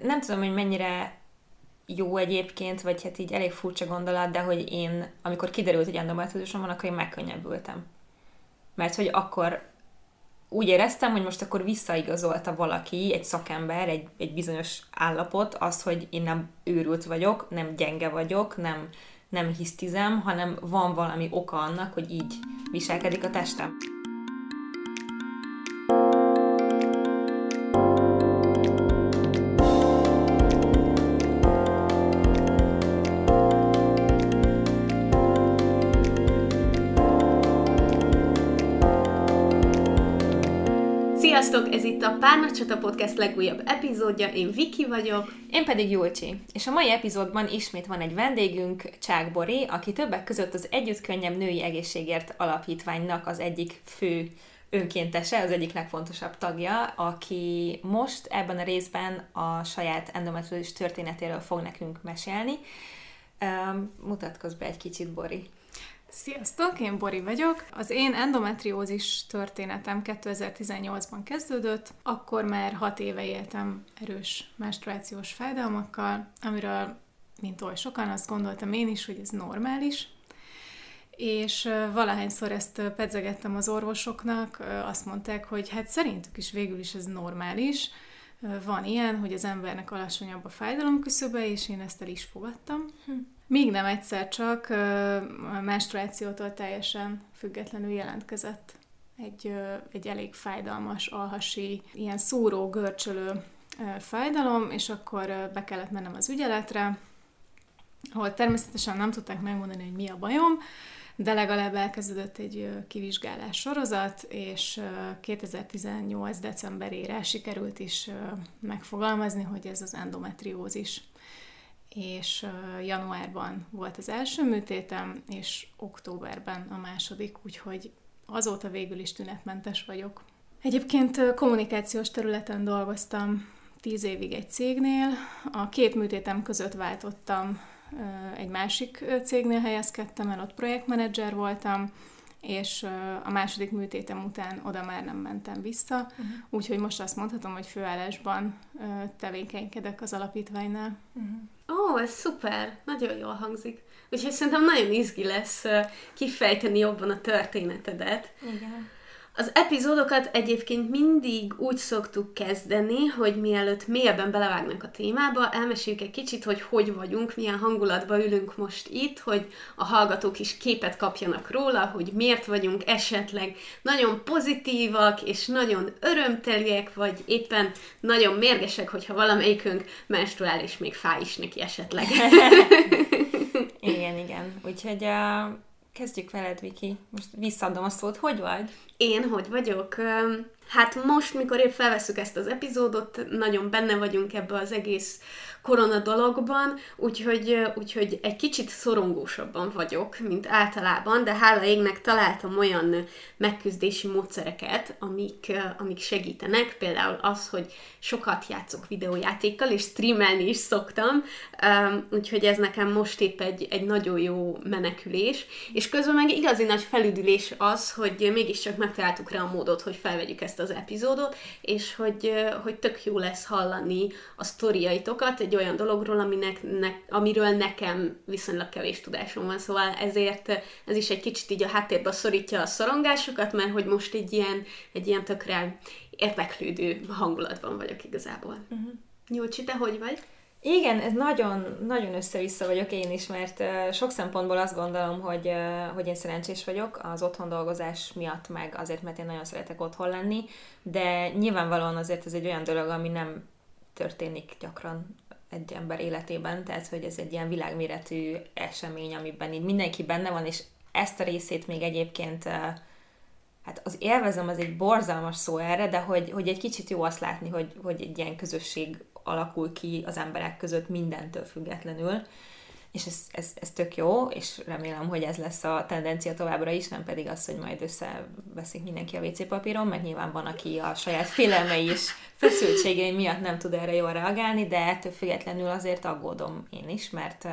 nem tudom, hogy mennyire jó egyébként, vagy hát így elég furcsa gondolat, de hogy én, amikor kiderült, hogy endometriózisom van, akkor én megkönnyebbültem. Mert hogy akkor úgy éreztem, hogy most akkor visszaigazolta valaki, egy szakember, egy bizonyos állapot, az, hogy én nem őrült vagyok, nem gyenge vagyok, nem hisztizem, hanem van valami oka annak, hogy így viselkedik a testem. Sziasztok! Ez itt a Párnacsata podcast legújabb epizódja, én Viki vagyok. Én pedig Julcsi. És a mai epizódban ismét van egy vendégünk, Csák Bori, aki többek között az Együtt Könnyebb Női Egészségért Alapítványnak az egyik fő önkéntese, az egyik legfontosabb tagja, aki most ebben a részben a saját endometriózis történetéről fog nekünk mesélni. Mutatkozz be egy kicsit, Bori! Sziasztok, én Bori vagyok. Az én endometriózis történetem 2018-ban kezdődött, akkor már 6 éve éltem erős menstruációs fájdalmakkal, amiről, mint oly sokan, azt gondoltam én is, hogy ez normális, és valahányszor ezt pedzegettem az orvosoknak, azt mondták, hogy hát szerintük is végül is ez normális, van ilyen, hogy az embernek alacsonyabb a fájdalom küszöbe, és én ezt el is fogadtam. Még nem egyszer, csak a menstruációtól teljesen függetlenül jelentkezett egy elég fájdalmas, alhasi, ilyen szúró, görcsölő fájdalom, és akkor be kellett mennem az ügyeletre, ahol természetesen nem tudták megmondani, hogy mi a bajom, de legalább elkezdődött egy kivizsgálás sorozat, és 2018. decemberére sikerült is megfogalmazni, hogy ez az endometriózis. És januárban volt az első műtétem, és októberben a második, úgyhogy azóta végül is tünetmentes vagyok. Egyébként kommunikációs területen dolgoztam 10 évig egy cégnél, a 2 műtétem között váltottam, egy másik cégnél helyezkedtem el, ott projektmenedzser voltam, és a második műtétem után oda már nem mentem vissza, úgyhogy most azt mondhatom, hogy főállásban tevékenykedek az alapítványnál. Ó, ez szuper! Nagyon jól hangzik. Úgyhogy szerintem nagyon izgi lesz kifejteni jobban a történetedet. Igen. Az epizódokat egyébként mindig úgy szoktuk kezdeni, hogy mielőtt mélyebben belevágnak a témába, elmeséljük egy kicsit, hogy hogy vagyunk, milyen hangulatban ülünk most itt, hogy a hallgatók is képet kapjanak róla, hogy miért vagyunk esetleg nagyon pozitívak és nagyon örömteliek, vagy éppen nagyon mérgesek, hogyha valamelyikünk menstruál, és még fáj is neki esetleg. Igen. Úgyhogy kezdjük veled, Viki. Most visszaadom a szót. Hogy vagy? Én hogy vagyok? Hát most, mikor épp felvesszük ezt az epizódot, nagyon benne vagyunk ebbe az egész korona dologban, úgyhogy egy kicsit szorongósabban vagyok, mint általában, de hála égnek találtam olyan megküzdési módszereket, amik segítenek, például az, hogy sokat játszok videójátékkal, és streamelni is szoktam, úgyhogy ez nekem most épp egy nagyon jó menekülés, és közben meg igazi nagy felüdülés az, hogy mégiscsak megtaláltuk rá a módot, hogy felvegyük ezt az epizódot, és hogy tök jó lesz hallani a sztoriaitokat egy olyan dologról, amiről nekem viszonylag kevés tudásom van, szóval ezért ez is egy kicsit így a háttérbe szorítja a szorongásokat, mert hogy most egy ilyen tökre érdeklődő hangulatban vagyok igazából. Nyúlcsi, te hogy vagy? Igen, ez nagyon, nagyon össze-vissza vagyok én is, mert sok szempontból azt gondolom, hogy én szerencsés vagyok az otthon dolgozás miatt, meg azért, mert én nagyon szeretek otthon lenni, de nyilvánvalóan azért ez egy olyan dolog, ami nem történik gyakran egy ember életében, tehát hogy ez egy ilyen világméretű esemény, amiben így mindenki benne van, és ezt a részét még egyébként, hát az élvezem, az egy borzalmas szó erre, de hogy egy kicsit jó azt látni, hogy egy ilyen közösség alakul ki az emberek között mindentől függetlenül, és ez tök jó, és remélem, hogy ez lesz a tendencia továbbra is, nem pedig az, hogy majd összeveszik mindenki a WC papíron, meg nyilván van, aki a saját félelmei és feszültségei miatt nem tud erre jól reagálni, de ettől függetlenül azért aggódom én is, mert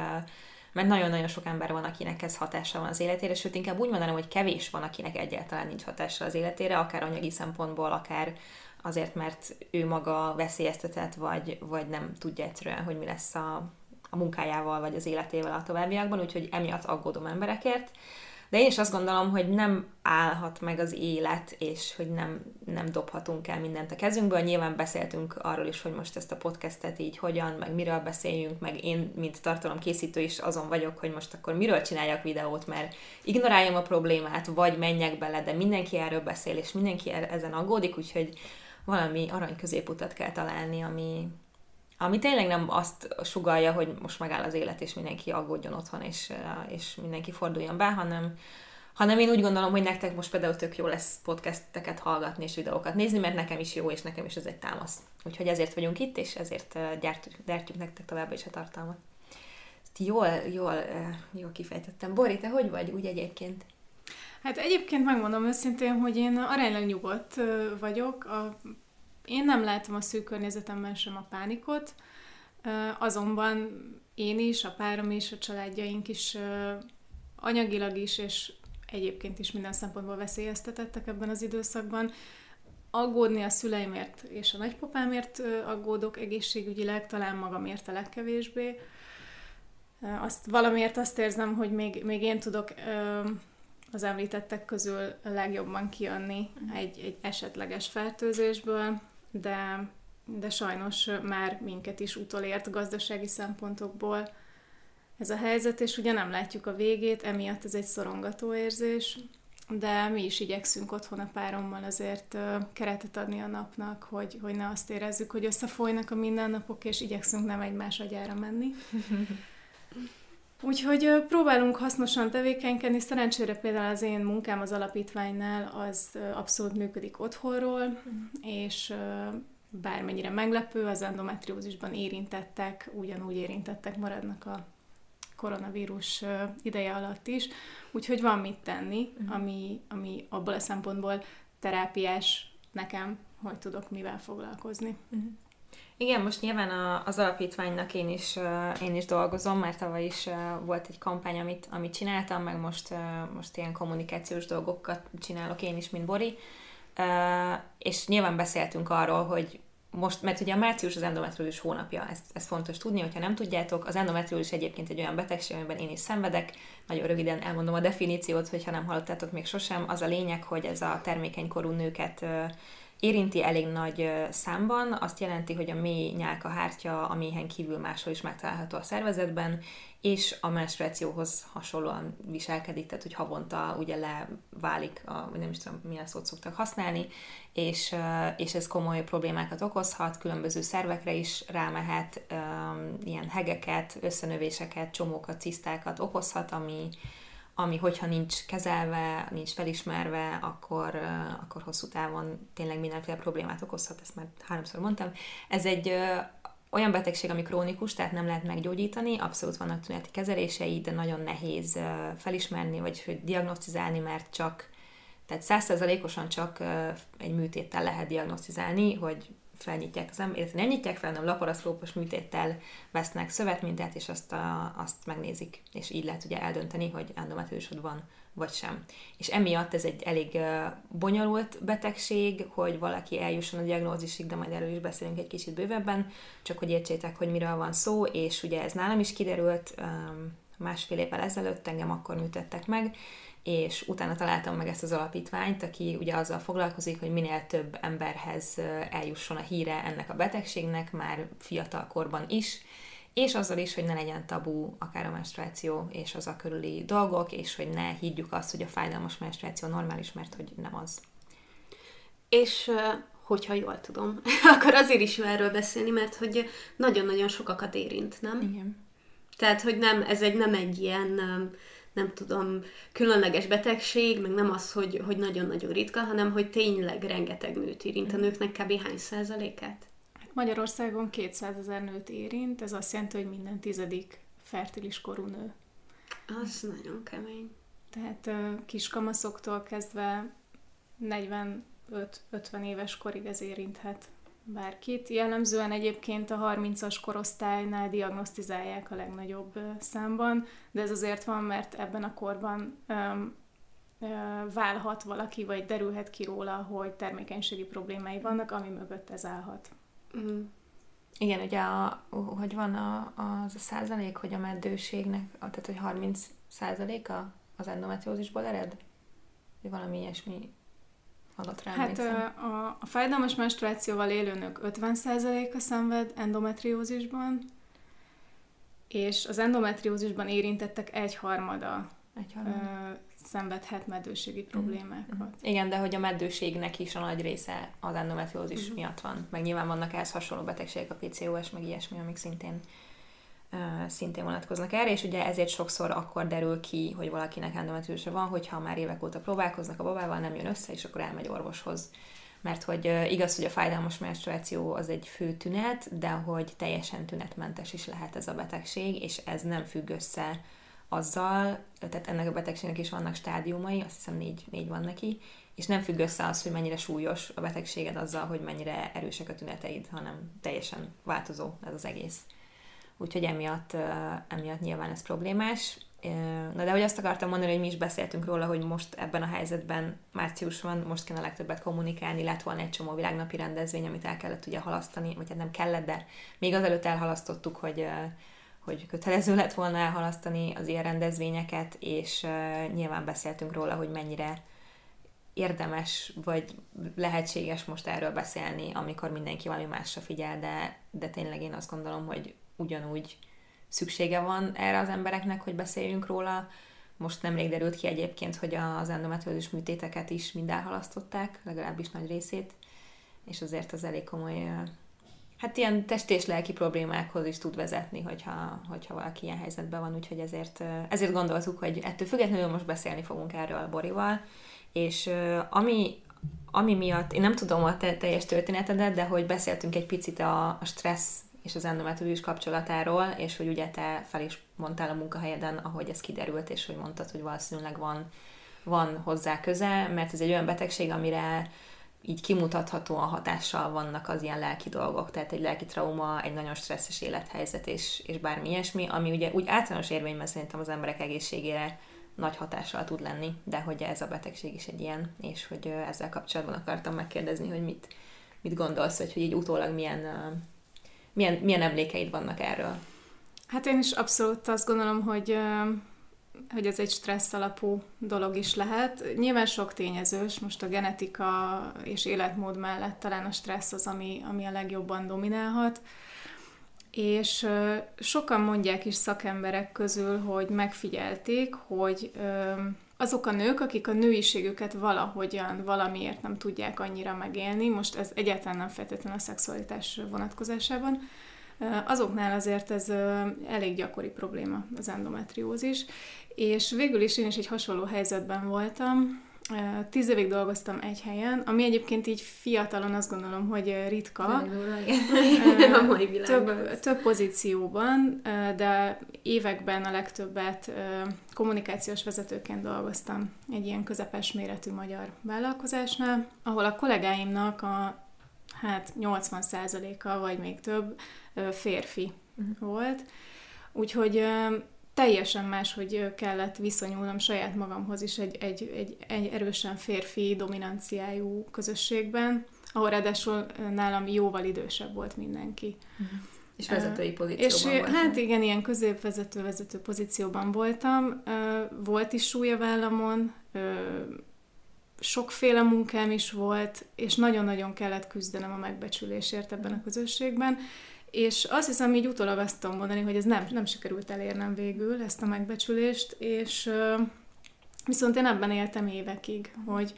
nagyon-nagyon sok ember van, akinek ez hatása van az életére, sőt, inkább úgy mondanám, hogy kevés van, akinek egyáltalán nincs hatása az életére, akár anyagi szempontból, akár azért, mert ő maga veszélyeztetett, vagy nem tudja egyszerűen, hogy mi lesz a munkájával, vagy az életével a továbbiakban, úgyhogy emiatt aggódom emberekért. De én is azt gondolom, hogy nem állhat meg az élet, és hogy nem dobhatunk el mindent a kezünkből. Nyilván beszéltünk arról is, hogy most ezt a podcastet így hogyan, meg miről beszéljünk, meg én, mint tartalomkészítő is azon vagyok, hogy most akkor miről csináljak videót, mert ignoráljam a problémát, vagy menjek bele, de mindenki erről beszél, és mindenki ezen aggódik, úgyhogy valami arany középutat kell találni, ami tényleg nem azt sugallja, hogy most megáll az élet, és mindenki aggódjon otthon, és mindenki forduljon be, hanem én úgy gondolom, hogy nektek most például tök jó lesz podcasteket hallgatni, és videókat nézni, mert nekem is jó, és nekem is ez egy támasz. Úgyhogy ezért vagyunk itt, és ezért gyártjuk nektek továbbra is a tartalmat. Ezt jól kifejtettem. Bori, te hogy vagy úgy egyébként? Hát egyébként megmondom őszintén, hogy én aránylag nyugodt vagyok. Én nem látom a szűk környezetemben sem a pánikot, azonban én is, a párom is, a családjaink is anyagilag is, és egyébként is minden szempontból veszélyeztetettek ebben az időszakban. Aggódni a szüleimért és a nagypapámért aggódok egészségügyileg, talán magamért a legkevésbé. Valamiért azt érzem, hogy még én tudok az említettek közül legjobban kijönni egy esetleges fertőzésből, de sajnos már minket is utolért gazdasági szempontokból ez a helyzet, és ugye nem látjuk a végét, emiatt ez egy szorongató érzés, de mi is igyekszünk otthon a párommal azért keretet adni a napnak, hogy ne azt érezzük, hogy összefolynak a mindennapok, és igyekszünk nem egymás agyára menni. Úgyhogy próbálunk hasznosan tevékenykedni, szerencsére például az én munkám az alapítványnál az abszolút működik otthonról, és bármennyire meglepő, az endometriózisban érintettek, ugyanúgy érintettek maradnak a koronavírus ideje alatt is, úgyhogy van mit tenni, ami abból a szempontból terápiás nekem, hogy tudok mivel foglalkozni. Uh-huh. Igen, most nyilván az alapítványnak én is dolgozom, mert tavaly is volt egy kampány, amit csináltam, meg most ilyen kommunikációs dolgokat csinálok én is, mint Bori. És nyilván beszéltünk arról, hogy most, mert ugye a március az endometriózis hónapja, ez fontos tudni, hogyha nem tudjátok. Az endometriózis egyébként egy olyan betegség, amiben én is szenvedek. Nagyon röviden elmondom a definíciót, hogyha nem hallottátok még sosem. Az a lényeg, hogy ez a termékenykorú nőket érinti elég nagy számban, azt jelenti, hogy a mély nyálkahártya a méhen kívül máshol is megtalálható a szervezetben, és a menstruációhoz hasonlóan viselkedik, tehát hogy havonta ugye leválik, nem is tudom milyen szót szoktak használni, és ez komoly problémákat okozhat, különböző szervekre is rámehet, ilyen hegeket, összenövéseket, csomókat, cisztákat okozhat, ami hogyha nincs kezelve, nincs felismerve, akkor hosszú távon tényleg mindenféle problémát okozhat, ezt már 3-szor mondtam. Ez egy olyan betegség, ami krónikus, tehát nem lehet meggyógyítani, abszolút vannak tüneti kezelései, de nagyon nehéz felismerni, vagyis hogy diagnosztizálni, mert tehát 100%-osan csak egy műtéttel lehet diagnosztizálni, hogy felnyitják az embert, nem nyitják fel, hanem laparoszkópos műtéttel vesznek szövetmintát, és azt megnézik, és így lehet ugye eldönteni, hogy endometriózisod van, vagy sem. És emiatt ez egy elég bonyolult betegség, hogy valaki eljusson a diagnózisig, de majd erről is beszélünk egy kicsit bővebben, csak hogy értsétek, hogy miről van szó, és ugye ez nálam is kiderült, másfél évvel ezelőtt engem akkor műtettek meg, és utána találtam meg ezt az alapítványt, aki ugye azzal foglalkozik, hogy minél több emberhez eljusson a híre ennek a betegségnek, már fiatal korban is, és azzal is, hogy ne legyen tabu akár a menstruáció és az a körüli dolgok, és hogy ne higgyük azt, hogy a fájdalmas menstruáció normális, mert hogy nem az. És hogyha jól tudom, akkor azért is jó erről beszélni, mert hogy nagyon-nagyon sokakat érint, nem? Igen. Tehát, hogy ez nem egy ilyen, nem tudom, különleges betegség, meg nem az, hogy nagyon-nagyon ritka, hanem hogy tényleg rengeteg nőt érint. A nőknek kb. Hány százalékát? Magyarországon 200 000 nőt érint, ez azt jelenti, hogy minden 10. fertilis korú nő. Az nagyon kemény. Tehát kiskamaszoktól kezdve 45-50 éves korig ez érinthet bárkit. Jellemzően egyébként a 30-as korosztálynál diagnosztizálják a legnagyobb számban, de ez azért van, mert ebben a korban válhat valaki, vagy derülhet ki róla, hogy termékenységi problémái vannak, ami mögött ez állhat. Mm. Igen, ugye hogy van az a százalék, hogy a meddőségnek, tehát hogy 30%-a az endometriózisból ered? Valami ilyesmi adat rámlékszem. Hát a fájdalmas menstruációval élő nők 50%-a szenved endometriózisban, és az endometriózisban érintettek egyharmada szenvedhet meddőségi problémákat. Mm-hmm. Igen, de hogy a meddőségnek is a nagy része az endometriózis mm-hmm. miatt van. Meg nyilván vannak ehhez hasonló betegségek, a PCOS, meg ilyesmi, amik szintén vonatkoznak erre, és ugye ezért sokszor akkor derül ki, hogy valakinek endometriózisa van, hogyha már évek óta próbálkoznak a babával, nem jön össze, és akkor elmegy orvoshoz. Mert hogy igaz, hogy a fájdalmas menstruáció az egy fő tünet, de hogy teljesen tünetmentes is lehet ez a betegség, és ez nem függ össze azzal, tehát ennek a betegségnek is vannak stádiumai, azt hiszem 4 van neki, és nem függ össze az, hogy mennyire súlyos a betegséged azzal, hogy mennyire erősek a tüneteid, hanem teljesen változó ez az egész. Úgyhogy emiatt nyilván ez problémás. Na de hogy azt akartam mondani, hogy mi is beszéltünk róla, hogy most ebben a helyzetben március van, most kell a legtöbbet kommunikálni, lett volna egy csomó világnapi rendezvény, amit el kellett ugye halasztani, vagy hát nem kellett, de még azelőtt elhalasztottuk, hogy kötelező lett volna elhalasztani az ilyen rendezvényeket, és nyilván beszéltünk róla, hogy mennyire érdemes, vagy lehetséges most erről beszélni, amikor mindenki valami másra figyel, de tényleg én azt gondolom, hogy ugyanúgy szüksége van erre az embereknek, hogy beszéljünk róla. Most nemrég derült ki egyébként, hogy az endometriózis műtéteket is mind elhalasztották, legalábbis nagy részét, és azért az elég komoly, hát ilyen test és lelki problémákhoz is tud vezetni, hogyha valaki ilyen helyzetben van, úgyhogy ezért gondoltuk, hogy ettől függetlenül most beszélni fogunk erről Borival, és ami miatt, én nem tudom a teljes történetedet, de hogy beszéltünk egy picit a stressz és az endometriózis kapcsolatáról, és hogy ugye te fel is mondtál a munkahelyeden, ahogy ez kiderült, és hogy mondtad, hogy valószínűleg van hozzá köze, mert ez egy olyan betegség, amire így kimutathatóan hatással vannak az ilyen lelki dolgok, tehát egy lelki trauma, egy nagyon stresszes élethelyzet, és bármi ilyesmi, ami ugye úgy általános érvényben szerintem az emberek egészségére nagy hatással tud lenni, de hogy ez a betegség is egy ilyen, és hogy ezzel kapcsolatban akartam megkérdezni, hogy mit gondolsz, vagy hogy így utólag milyen emlékeid vannak erről? Hát én is abszolút azt gondolom, hogy ez egy stressz alapú dolog is lehet. Nyilván sok tényezős, most a genetika és életmód mellett talán a stressz az, ami a legjobban dominálhat. És sokan mondják is szakemberek közül, hogy megfigyelték, hogy azok a nők, akik a nőiségüket valahogyan, valamiért nem tudják annyira megélni, most ez egyáltalán nem feltétlenül a szexualitás vonatkozásában, azoknál azért ez elég gyakori probléma, az endometriózis. És végül is én is egy hasonló helyzetben voltam. 10 évig dolgoztam egy helyen, ami egyébként így fiatalon azt gondolom, hogy ritka. Több pozícióban, de években a legtöbbet kommunikációs vezetőként dolgoztam egy ilyen közepes méretű magyar vállalkozásnál, ahol a kollégáimnak a 80%-a, vagy még több férfi volt. Úgyhogy teljesen más, hogy kellett viszonyulnom saját magamhoz is egy erősen férfi dominanciájú közösségben, ahol ráadásul nálam jóval idősebb volt mindenki. Uh-huh. És vezetői pozícióban voltam. Hát igen, ilyen középvezető pozícióban voltam. Volt is súly a vállamon, sokféle munkám is volt, és nagyon-nagyon kellett küzdenem a megbecsülésért ebben a közösségben. És azt hiszem, így utólag azt tudom mondani, hogy ez nem sikerült elérnem végül, ezt a megbecsülést, és viszont én ebben éltem évekig, hogy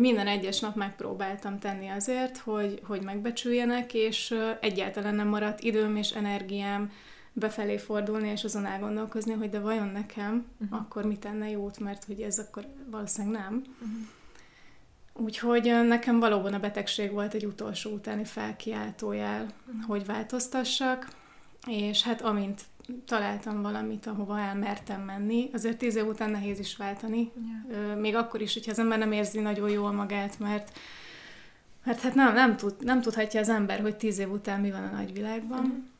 minden egyes nap megpróbáltam tenni azért, hogy megbecsüljenek, és egyáltalán nem maradt időm és energiám befelé fordulni, és azon elgondolkozni, hogy de vajon nekem akkor mi tenne jót, mert hogy ez akkor valószínűleg nem. Úgyhogy nekem valóban a betegség volt egy utolsó utáni felkiáltójel, hogy változtassak, és hát amint találtam valamit, ahova elmertem menni, azért 10 év után nehéz is váltani. Yeah. Még akkor is, hogyha az ember nem érzi nagyon jól magát, mert hát nem tudhatja az ember, hogy 10 év után mi van a nagyvilágban.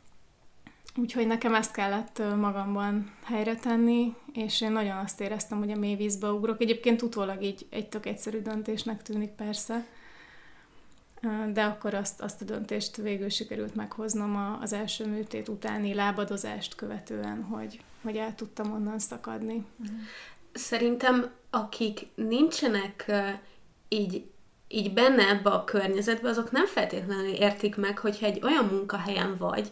Úgyhogy nekem ezt kellett magamban helyre tenni, és én nagyon azt éreztem, hogy a mély vízbe ugrok. Egyébként utólag így egy tök egyszerű döntésnek tűnik persze, de akkor azt a döntést végül sikerült meghoznom az első műtét utáni lábadozást követően, hogy el tudtam onnan szakadni. Szerintem akik nincsenek így benne ebbe a környezetbe, azok nem feltétlenül értik meg, hogyha egy olyan munkahelyen vagy,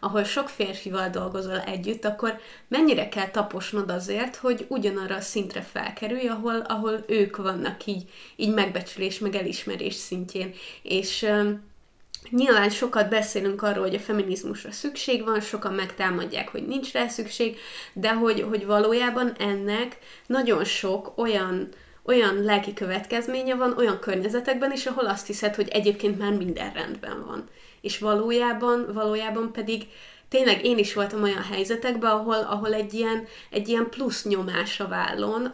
ahol sok férfival dolgozol együtt, akkor mennyire kell taposnod azért, hogy ugyanarra a szintre felkerülj, ahol ők vannak így megbecsülés, meg elismerés szintjén. És nyilván sokat beszélünk arról, hogy a feminizmusra szükség van, sokan megtámadják, hogy nincs rá szükség, de hogy valójában ennek nagyon sok olyan lelki következménye van, olyan környezetekben is, ahol azt hiszed, hogy egyébként már minden rendben van. És valójában pedig tényleg én is voltam olyan helyzetekben, ahol egy ilyen plusz nyomás a vállon,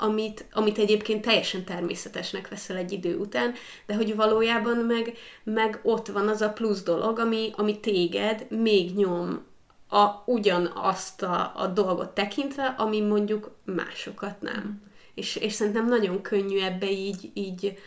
amit egyébként teljesen természetesnek veszel egy idő után, de hogy valójában meg ott van az a plusz dolog, ami téged még nyom ugyanazt a dolgot tekintve, ami mondjuk másokat nem. És szerintem nagyon könnyű ebbe így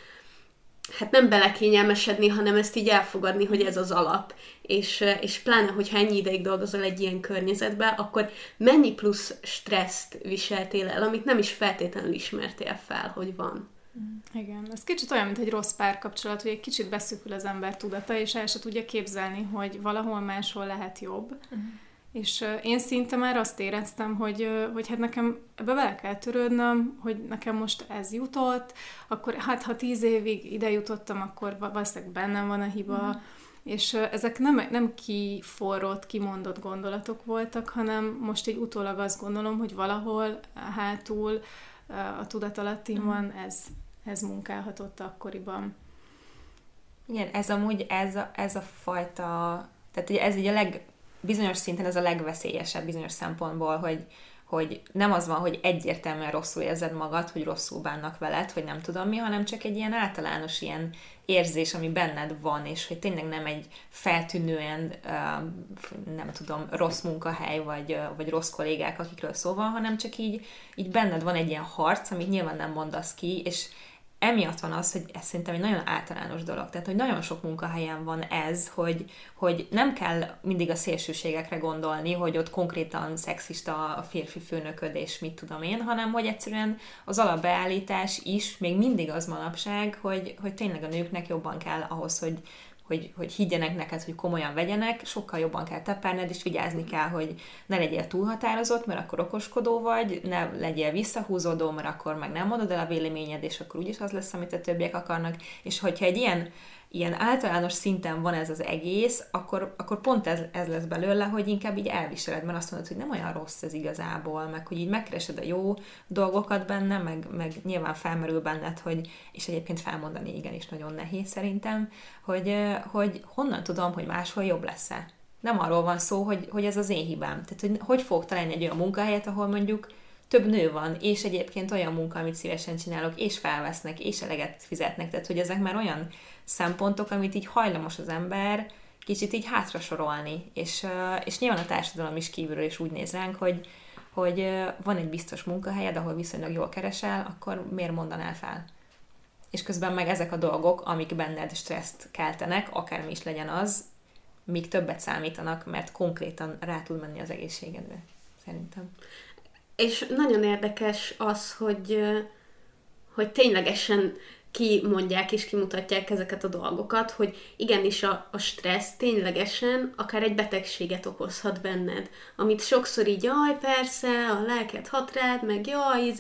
hát nem belekényelmesedni, hanem ezt így elfogadni, hogy ez az alap. És pláne, hogyha ennyi ideig dolgozol egy ilyen környezetbe, akkor mennyi plusz stresszt viseltél el, amit nem is feltétlenül ismertél fel, hogy van. Igen, ez kicsit olyan, mint egy rossz párkapcsolat, hogy egy kicsit beszűkül az ember tudata, és el se tudja képzelni, hogy valahol máshol lehet jobb. Uh-huh. És én szinte már azt éreztem, hogy hát nekem ebbe bele kell törődnöm, hogy nekem most ez jutott, akkor hát ha 10 évig ide jutottam, akkor valószínűleg bennem van a hiba. Mm. És ezek nem kiforrott, kimondott gondolatok voltak, hanem most így utólag azt gondolom, hogy valahol hátul a tudatalattimban ez munkálhatott akkoriban. Igen, ez amúgy ez a fajta, tehát ugye ez így a bizonyos szinten ez a legveszélyesebb bizonyos szempontból, hogy nem az van, hogy egyértelműen rosszul érzed magad, hogy rosszul bánnak veled, hogy nem tudom mi, hanem csak egy ilyen általános ilyen érzés, ami benned van, és hogy tényleg nem egy feltűnően, nem tudom, rossz munkahely, vagy rossz kollégák, akikről szó van, hanem csak így benned van egy ilyen harc, amit nyilván nem mondasz ki, és emiatt van az, hogy ez szerintem egy nagyon általános dolog. Tehát, hogy nagyon sok munkahelyen van ez, hogy nem kell mindig a szélsőségekre gondolni, hogy ott konkrétan szexista a férfi főnököd, és mit tudom én, hanem hogy egyszerűen az alapbeállítás is még mindig az manapság, hogy tényleg a nőknek jobban kell ahhoz, hogy higgyenek neked, hogy komolyan vegyenek, sokkal jobban kell teperned, és vigyázni kell, hogy ne legyél túlhatározott, mert akkor okoskodó vagy, ne legyél visszahúzódó, mert akkor meg nem mondod el a véleményed, és akkor úgyis az lesz, amit a többiek akarnak. És hogyha egy ilyen általános szinten van ez az egész, akkor pont ez lesz belőle, hogy inkább így elviseled, mert azt mondod, hogy nem olyan rossz ez igazából, meg hogy így megkeresed a jó dolgokat benne, meg nyilván felmerül benned, hogy, és egyébként felmondani igenis nagyon nehéz szerintem, hogy honnan tudom, hogy máshol jobb lesz-e. Nem arról van szó, hogy ez az én hibám. Tehát, hogy fogok találni egy olyan munkahelyet, ahol mondjuk több nő van, és egyébként olyan munka, amit szívesen csinálok, és felvesznek, és eleget fizetnek. Tehát, hogy ezek már olyan szempontok, amit így hajlamos az ember kicsit így hátra sorolni. És nyilván a társadalom is kívülről is úgy néz ránk, hogy van egy biztos munkahelyed, ahol viszonylag jól keresel, akkor miért mondanál fel? És közben meg ezek a dolgok, amik benned stresszt keltenek, akármi is legyen az, még többet számítanak, mert konkrétan rá tud menni az egészségedre, szerintem. És nagyon érdekes az, hogy ténylegesen kimondják és kimutatják ezeket a dolgokat, hogy igenis a stressz ténylegesen akár egy betegséget okozhat benned, amit sokszor így, jaj, persze, a lelked hat rád, meg jaj,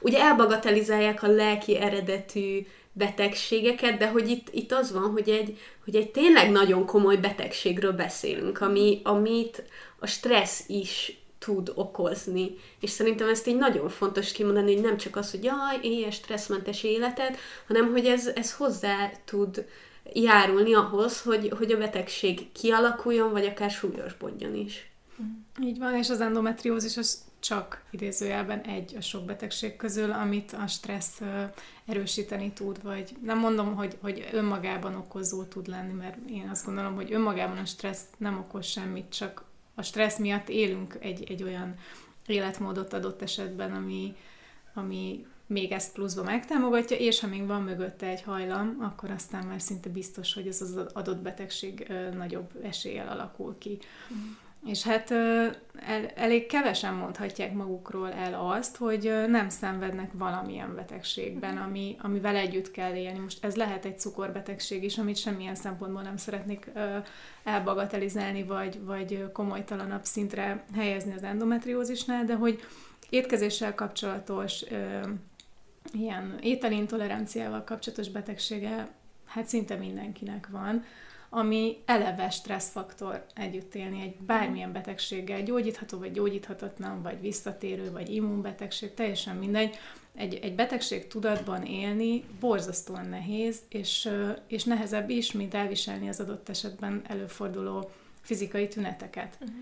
ugye elbagatelizálják a lelki eredetű betegségeket, de hogy itt az van, hogy egy tényleg nagyon komoly betegségről beszélünk, amit a stressz is tud okozni. És szerintem ezt így nagyon fontos kimondani, hogy nem csak az, hogy jaj, élj stresszmentes életed, hanem hogy ez hozzá tud járulni ahhoz, hogy a betegség kialakuljon, vagy akár súlyosbodjon is. Így van, és az endometriózis az csak idézőjelben egy a sok betegség közül, amit a stressz erősíteni tud, vagy nem mondom, hogy önmagában okozó tud lenni, mert én azt gondolom, hogy önmagában a stressz nem okoz semmit, csak a stressz miatt élünk egy olyan életmódot adott esetben, ami még ezt pluszba megtámogatja, és ha még van mögötte egy hajlam, akkor aztán már szinte biztos, hogy ez az adott betegség nagyobb eséllyel alakul ki. És hát elég kevesen mondhatják magukról el azt, hogy nem szenvednek valamilyen betegségben, amivel együtt kell élni. Most ez lehet egy cukorbetegség is, amit semmilyen szempontból nem szeretnék elbagatelizálni, vagy komolytalanabb szintre helyezni az endometriózisnál, de hogy étkezéssel kapcsolatos, ilyen ételintoleranciával kapcsolatos betegsége hát szinte mindenkinek van, ami eleve stresszfaktor együtt élni egy bármilyen betegséggel, gyógyítható, vagy gyógyíthatatlan, vagy visszatérő, vagy immunbetegség, teljesen mindegy. Egy betegség tudatban élni borzasztóan nehéz, és nehezebb is, mint elviselni az adott esetben előforduló fizikai tüneteket. Uh-huh.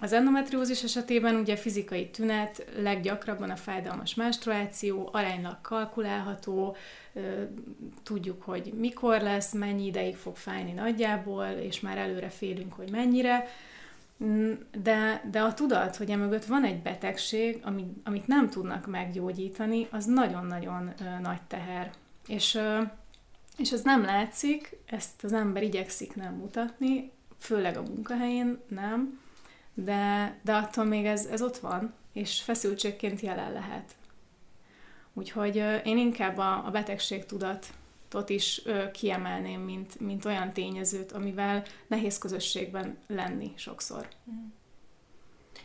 Az endometriózis esetében ugye fizikai tünet leggyakrabban a fájdalmas menstruáció, aránylag kalkulálható, tudjuk, hogy mikor lesz, mennyi ideig fog fájni nagyjából, és már előre félünk, hogy mennyire, de a tudat, hogy emögött van egy betegség, amit nem tudnak meggyógyítani, az nagyon-nagyon nagy teher. És ez nem látszik, ezt az ember igyekszik nem mutatni, főleg a munkahelyén nem, de attól még ez ott van, és feszültségként jelen lehet. Úgyhogy én inkább a betegségtudatot is kiemelném, mint olyan tényezőt, amivel nehéz közösségben lenni sokszor.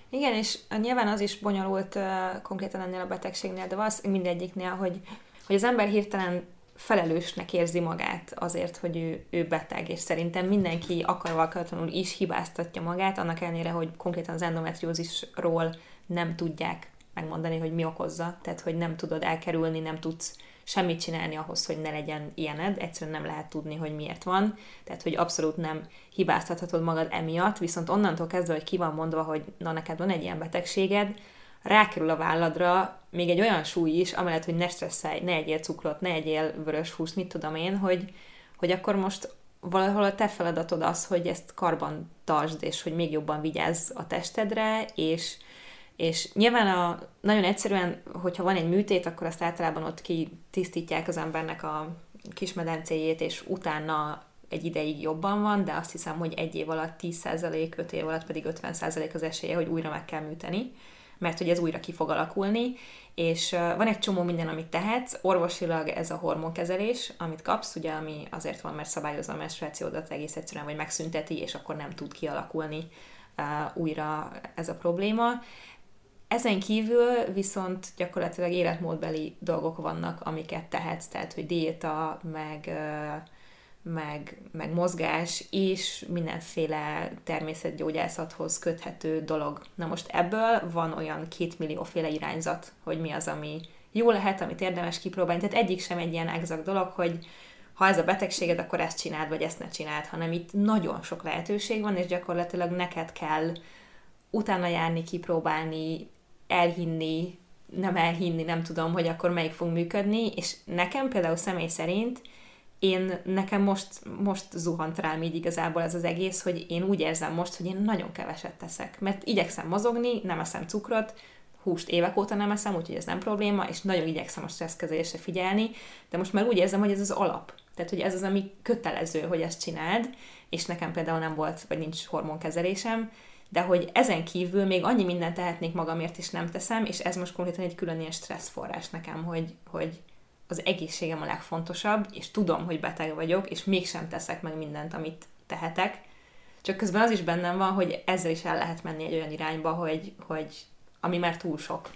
Igen, és nyilván az is bonyolult konkrétan ennél a betegségnél, de valószínűleg mindegyiknél, hogy az ember hirtelen felelősnek érzi magát azért, hogy ő beteg, és szerintem mindenki akarva-akaratlanul is hibáztatja magát, annak ellenére, hogy konkrétan az endometriózisról nem tudják megmondani, hogy mi okozza, tehát, hogy nem tudod elkerülni, nem tudsz semmit csinálni ahhoz, hogy ne legyen ilyened, egyszerűen nem lehet tudni, hogy miért van, tehát, hogy abszolút nem hibáztathatod magad emiatt, viszont onnantól kezdve, hogy ki van mondva, hogy na, neked van egy ilyen betegséged, rákerül a válladra még egy olyan súly is, amellett, hogy ne stresszelj, ne egyél cukrot, ne egyél vörös húst, mit tudom én, hogy akkor most valahol a te feladatod az, hogy ezt karban tartsd, és hogy még jobban vigyázz a testedre, és nyilván nagyon egyszerűen, hogyha van egy műtét, akkor azt általában ott kitisztítják az embernek a kismedencéjét, és utána egy ideig jobban van, de azt hiszem, hogy 1 év alatt 10%, 5 év alatt pedig 50% az esélye, hogy újra meg kell műteni, mert hogy ez újra ki fog alakulni, és van egy csomó minden, amit tehetsz. Orvosilag ez a hormonkezelés, amit kapsz, ugye, ami azért van, mert szabályozza a menstruációdat egész egyszerűen, vagy megszünteti, és akkor nem tud kialakulni újra ez a probléma. Ezen kívül viszont gyakorlatilag életmódbeli dolgok vannak, amiket tehetsz, tehát, hogy diéta, meg mozgás, és mindenféle természetgyógyászathoz köthető dolog. Na most ebből van olyan 2 millióféle irányzat, hogy mi az, ami jó lehet, amit érdemes kipróbálni. Tehát egyik sem egy ilyen exakt dolog, hogy ha ez a betegséged, akkor ezt csináld, vagy ezt ne csináld, hanem itt nagyon sok lehetőség van, és gyakorlatilag neked kell utána járni, kipróbálni, elhinni, nem tudom, hogy akkor melyik fog működni, és nekem például személy szerint nekem most zuhant rám így igazából ez az egész, hogy én úgy érzem most, hogy én nagyon keveset teszek. Mert igyekszem mozogni, nem eszem cukrot, húst évek óta nem eszem, úgyhogy ez nem probléma, és nagyon igyekszem a stresszkezelésre figyelni, de most már úgy érzem, hogy ez az alap. Tehát, hogy ez az, ami kötelező, hogy ezt csináld, és nekem például nem volt, vagy nincs hormonkezelésem, de hogy ezen kívül még annyi mindent tehetnék magamért, és nem teszem, és ez most konkrétan egy külön ilyen stresszforrás nekem, hogy az egészségem a legfontosabb, és tudom, hogy beteg vagyok, és mégsem teszek meg mindent, amit tehetek. Csak közben az is bennem van, hogy ezzel is el lehet menni egy olyan irányba, hogy ami már túl sok.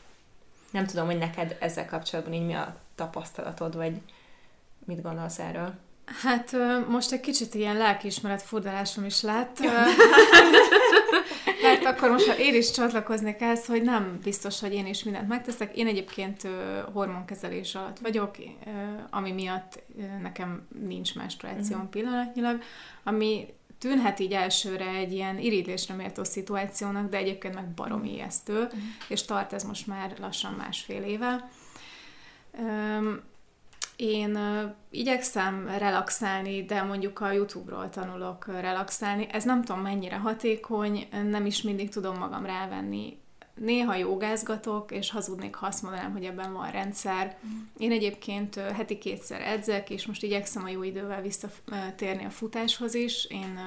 Nem tudom, hogy neked ezzel kapcsolatban így mi a tapasztalatod, vagy mit gondolsz erről? Hát most egy kicsit ilyen lelkiismeret furdalásom is lett. Hát akkor most, ha én is csatlakoznék ehhez, hogy nem biztos, hogy én is mindent megteszek. Én egyébként hormonkezelés alatt vagyok, ami miatt nekem nincs menstruációm pillanatnyilag, ami tűnhet így elsőre egy ilyen irigylésre méltó szituációnak, de egyébként meg baromi ijesztő, és tart ez most már lassan 1,5 éve. Én igyekszem relaxálni, de mondjuk a YouTube-ról tanulok relaxálni. Ez nem tudom mennyire hatékony, nem is mindig tudom magam rávenni. Néha jógázgatok, és hazudnék, ha azt mondanám, hogy ebben van rendszer. Én egyébként heti kétszer edzek, és most igyekszem a jó idővel visszatérni a futáshoz is. Én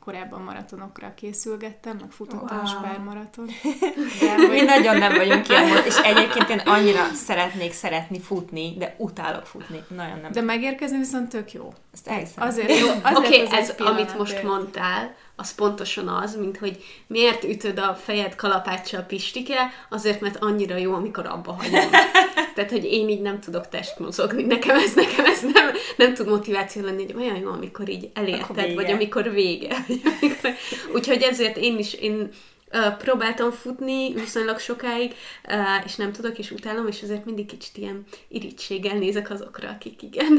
korábban maratonokra készülgettem, meg futottam is pár maraton. De mi nagyon nem vagyunk ilyen, és egyébként én annyira szeretnék futni, de utálok futni. Nagyon nem. De megérkezni viszont tök jó. Ezt elhiszem. Azért, amit most mondtál, az pontosan az, mint hogy miért ütöd a fejed kalapáccsal Pistike, azért, mert annyira jó, amikor abba hagyom. Tehát, hogy én így nem tudok testmozogni, nekem ez nem tud motiváció lenni, hogy olyan jó, amikor így elérted, vagy amikor vége. Úgyhogy ezért én próbáltam futni viszonylag sokáig, és nem tudok, és utálom, és azért mindig kicsit ilyen irítséggel nézek azokra, akik igen.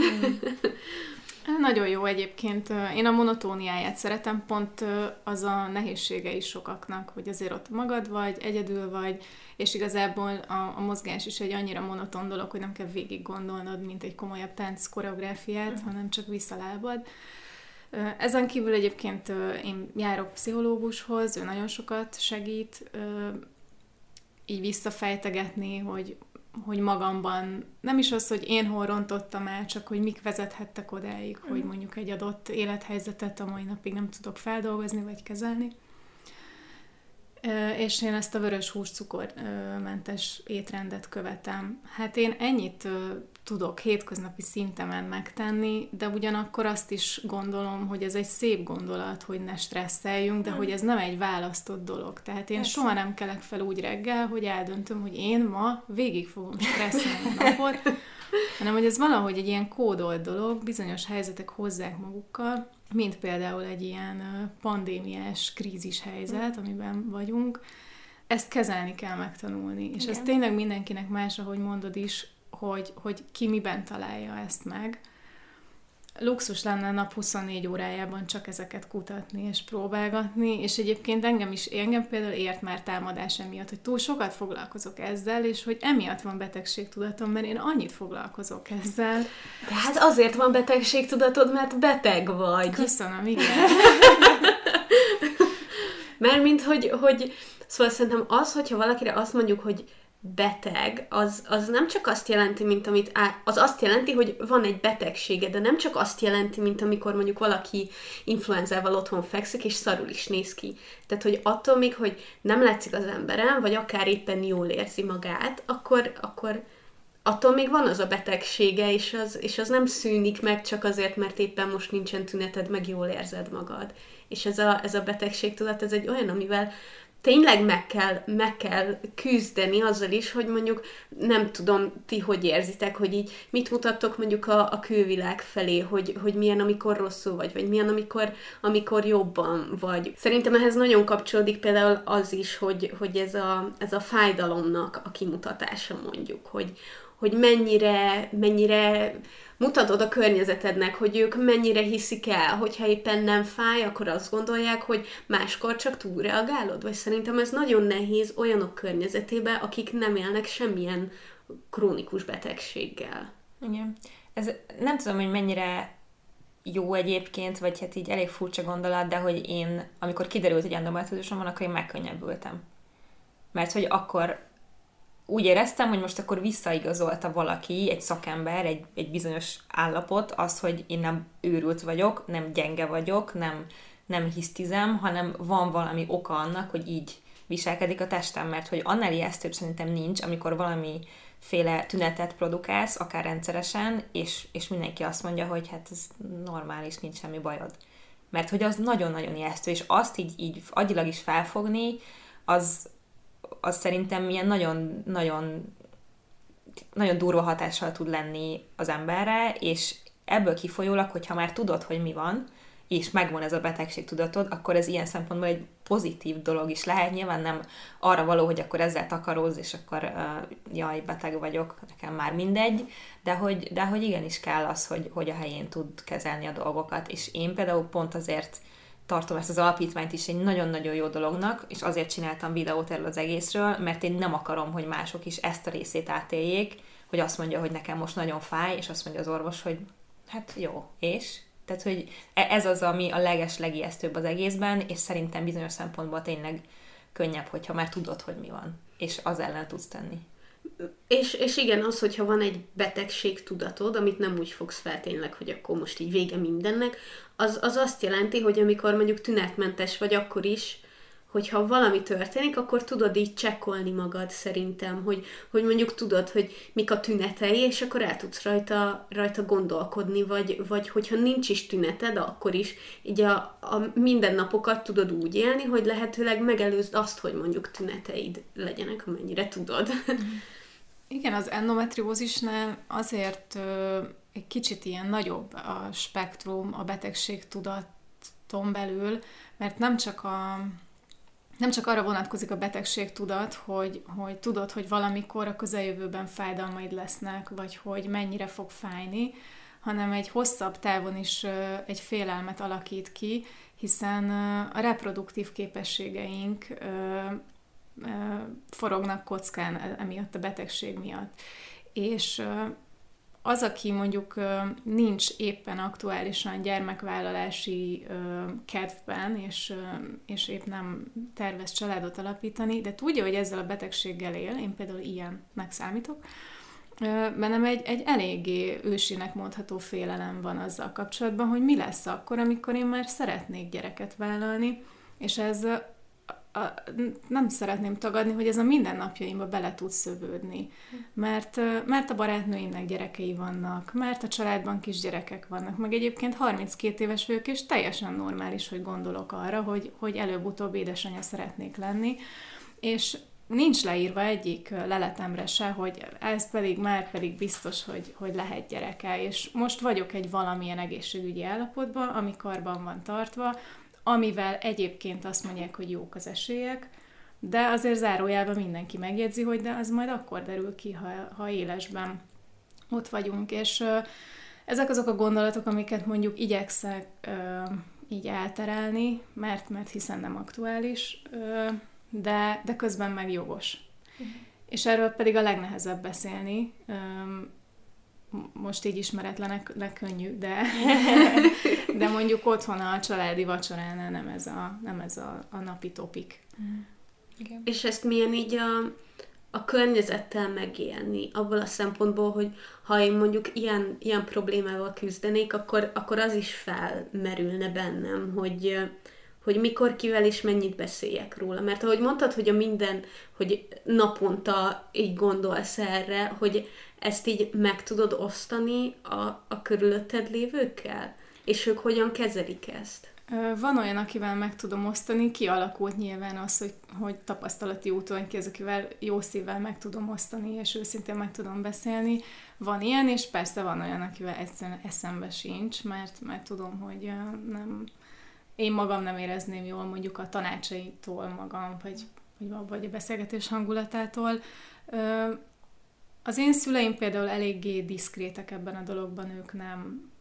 Nagyon jó egyébként. Én a monotóniáját szeretem, pont az a nehézsége is sokaknak, hogy azért ott magad vagy, egyedül vagy, és igazából a mozgás is egy annyira monoton dolog, hogy nem kell végig gondolnod, mint egy komolyabb tánc koreográfiát, hanem csak visszalábad. Ezen kívül egyébként én járok pszichológushoz, ő nagyon sokat segít így visszafejtegetni, hogy magamban, nem is az, hogy én hol rontottam el, csak hogy mik vezethettek odáig, hogy mondjuk egy adott élethelyzetet a mai napig nem tudok feldolgozni, vagy kezelni. És én ezt a vörös húscukormentes étrendet követem. Hát én ennyit tudok hétköznapi szintemen megtenni, de ugyanakkor azt is gondolom, hogy ez egy szép gondolat, hogy ne stresszeljünk, de hogy ez nem egy választott dolog. Tehát én soha nem kelek fel úgy reggel, hogy eldöntöm, hogy én ma végig fogom stresszelni a napot, hanem hogy ez valahogy egy ilyen kódolt dolog, bizonyos helyzetek hozzák magukkal, mint például egy ilyen pandémiás krízishelyzet, amiben vagyunk. Ezt kezelni kell megtanulni. És ez tényleg mindenkinek más, ahogy mondod is, hogy ki miben találja ezt meg. Luxus lenne nap 24 órájában csak ezeket kutatni és próbálgatni, és egyébként engem például ért már támadás emiatt, hogy túl sokat foglalkozok ezzel, és hogy emiatt van betegségtudatom, mert én annyit foglalkozok ezzel. De hát azért van betegségtudatod, mert beteg vagy. Köszönöm, igen. Mármint, hogy szóval szerintem az, hogyha valakire azt mondjuk, hogy beteg, az nem csak azt jelenti, mint amit az azt jelenti, hogy van egy betegsége, de nem csak azt jelenti, mint amikor mondjuk valaki influenzával otthon fekszik, és szarul is néz ki. Tehát, hogy attól még, hogy nem látszik az emberem, vagy akár éppen jól érzi magát, akkor attól még van az a betegsége, és az nem szűnik meg csak azért, mert éppen most nincsen tüneted, meg jól érzed magad. És ez a betegségtudat, ez egy olyan, amivel tényleg meg kell küzdeni azzal is, hogy mondjuk nem tudom, ti hogy érzitek, hogy így mit mutattok mondjuk a külvilág felé, hogy milyen, amikor rosszul vagy milyen, amikor jobban vagy. Szerintem ehhez nagyon kapcsolódik például az is, hogy ez a fájdalomnak a kimutatása mondjuk, hogy mennyire mutatod a környezetednek, hogy ők mennyire hiszik el, hogyha éppen nem fáj, akkor azt gondolják, hogy máskor csak túlreagálod, vagy szerintem ez nagyon nehéz olyanok környezetébe, akik nem élnek semmilyen krónikus betegséggel. Igen. Ez nem tudom, hogy mennyire jó egyébként, vagy hát így elég furcsa gondolat, de hogy én, amikor kiderült, hogy endometriózisom van, akkor én megkönnyebbültem. Mert hogy akkor úgy éreztem, hogy most akkor visszaigazolta valaki, egy szakember, egy bizonyos állapot, az, hogy én nem őrült vagyok, nem gyenge vagyok, nem hisztizem, hanem van valami oka annak, hogy így viselkedik a testem, mert hogy annál ijesztőbb szerintem nincs, amikor valamiféle tünetet produkálsz, akár rendszeresen, és mindenki azt mondja, hogy hát ez normális, nincs semmi bajod. Mert hogy az nagyon-nagyon ijesztő, és azt így agyilag is felfogni, az szerintem ilyen nagyon, nagyon, nagyon durva hatással tud lenni az emberre, és ebből kifolyólag, hogyha már tudod, hogy mi van, és megvan ez a betegségtudatod, akkor ez ilyen szempontból egy pozitív dolog is lehet. Nyilván nem arra való, hogy akkor ezzel takarózz, és akkor jaj, beteg vagyok, nekem már mindegy, de hogy igenis kell az, hogy a helyén tud kezelni a dolgokat. És én például pont azért tartom ezt az alapítványt is egy nagyon-nagyon jó dolognak, és azért csináltam videót erről az egészről, mert én nem akarom, hogy mások is ezt a részét átéljék, hogy azt mondja, hogy nekem most nagyon fáj, és azt mondja az orvos, hogy hát jó, és? Tehát, hogy ez az, ami a legeslegijesztőbb az egészben, és szerintem bizonyos szempontból tényleg könnyebb, hogyha már tudod, hogy mi van, és az ellen tudsz tenni. És igen, az, hogyha van egy betegségtudatod, amit nem úgy fogsz fel tényleg, hogy akkor most így vége mindennek, az azt jelenti, hogy amikor mondjuk tünetmentes vagy, akkor is, hogyha valami történik, akkor tudod így csekkolni magad szerintem, hogy mondjuk tudod, hogy mik a tünetei, és akkor el tudsz rajta gondolkodni, vagy hogyha nincs is tüneted, akkor is így a mindennapokat tudod úgy élni, hogy lehetőleg megelőzd azt, hogy mondjuk tüneteid legyenek, amennyire tudod. Igen, az endometriózisnál azért egy kicsit ilyen nagyobb a spektrum a betegségtudaton belül, mert nem csak arra vonatkozik a betegségtudat, hogy tudod, hogy valamikor a közeljövőben fájdalmaid lesznek, vagy hogy mennyire fog fájni, hanem egy hosszabb távon is egy félelmet alakít ki, hiszen a reproduktív képességeink forognak kockán emiatt a betegség miatt. És az, aki mondjuk nincs éppen aktuálisan gyermekvállalási kedvben, és épp nem tervez családot alapítani, de tudja, hogy ezzel a betegséggel él, én például ilyennek számítok, bennem egy eléggé ősinek mondható félelem van azzal kapcsolatban, hogy mi lesz akkor, amikor én már szeretnék gyereket vállalni, és ez nem szeretném tagadni, hogy ez a mindennapjaimba bele tud szövődni. Mert a barátnőimnek gyerekei vannak, mert a családban kisgyerekek vannak, meg egyébként 32 éves vagyok, és teljesen normális, hogy gondolok arra, hogy előbb-utóbb édesanyja szeretnék lenni, és nincs leírva egyik leletemre se, hogy ez pedig már pedig biztos, hogy lehet gyereke, és most vagyok egy valamilyen egészségügyi állapotban, ami karban van tartva, amivel egyébként azt mondják, hogy jók az esélyek, de azért zárójában mindenki megjegyzi, hogy de az majd akkor derül ki, ha élesben ott vagyunk. És ezek azok a gondolatok, amiket mondjuk igyekszek így elterelni, mert hiszen nem aktuális, de közben meg jogos. Uh-huh. És erről pedig a legnehezebb beszélni. Most így ismeretlenek könnyű, de mondjuk otthon a családi vacsoránál nem ez a napi topik. Mm. Igen. És ezt milyen így a környezettel megélni, abból a szempontból, hogy ha én mondjuk ilyen problémával küzdenék, akkor az is felmerülne bennem, hogy mikor, kivel és mennyit beszéljek róla. Mert ahogy mondtad, hogy hogy naponta így gondolsz erre, hogy ezt így meg tudod osztani a körülötted lévőkkel? És ők hogyan kezelik ezt? Van olyan, akivel meg tudom osztani, kialakult nyilván az, hogy tapasztalati úton ki az, akivel jó szívvel meg tudom osztani, és őszintén meg tudom beszélni. Van ilyen, és persze van olyan, akivel egyszerűen eszembe sincs, mert tudom, hogy nem... Én magam nem érezném jól mondjuk a tanácsaitól magam, vagy a beszélgetés hangulatától. Az én szüleim például eléggé diszkrétek ebben a dologban, ők nem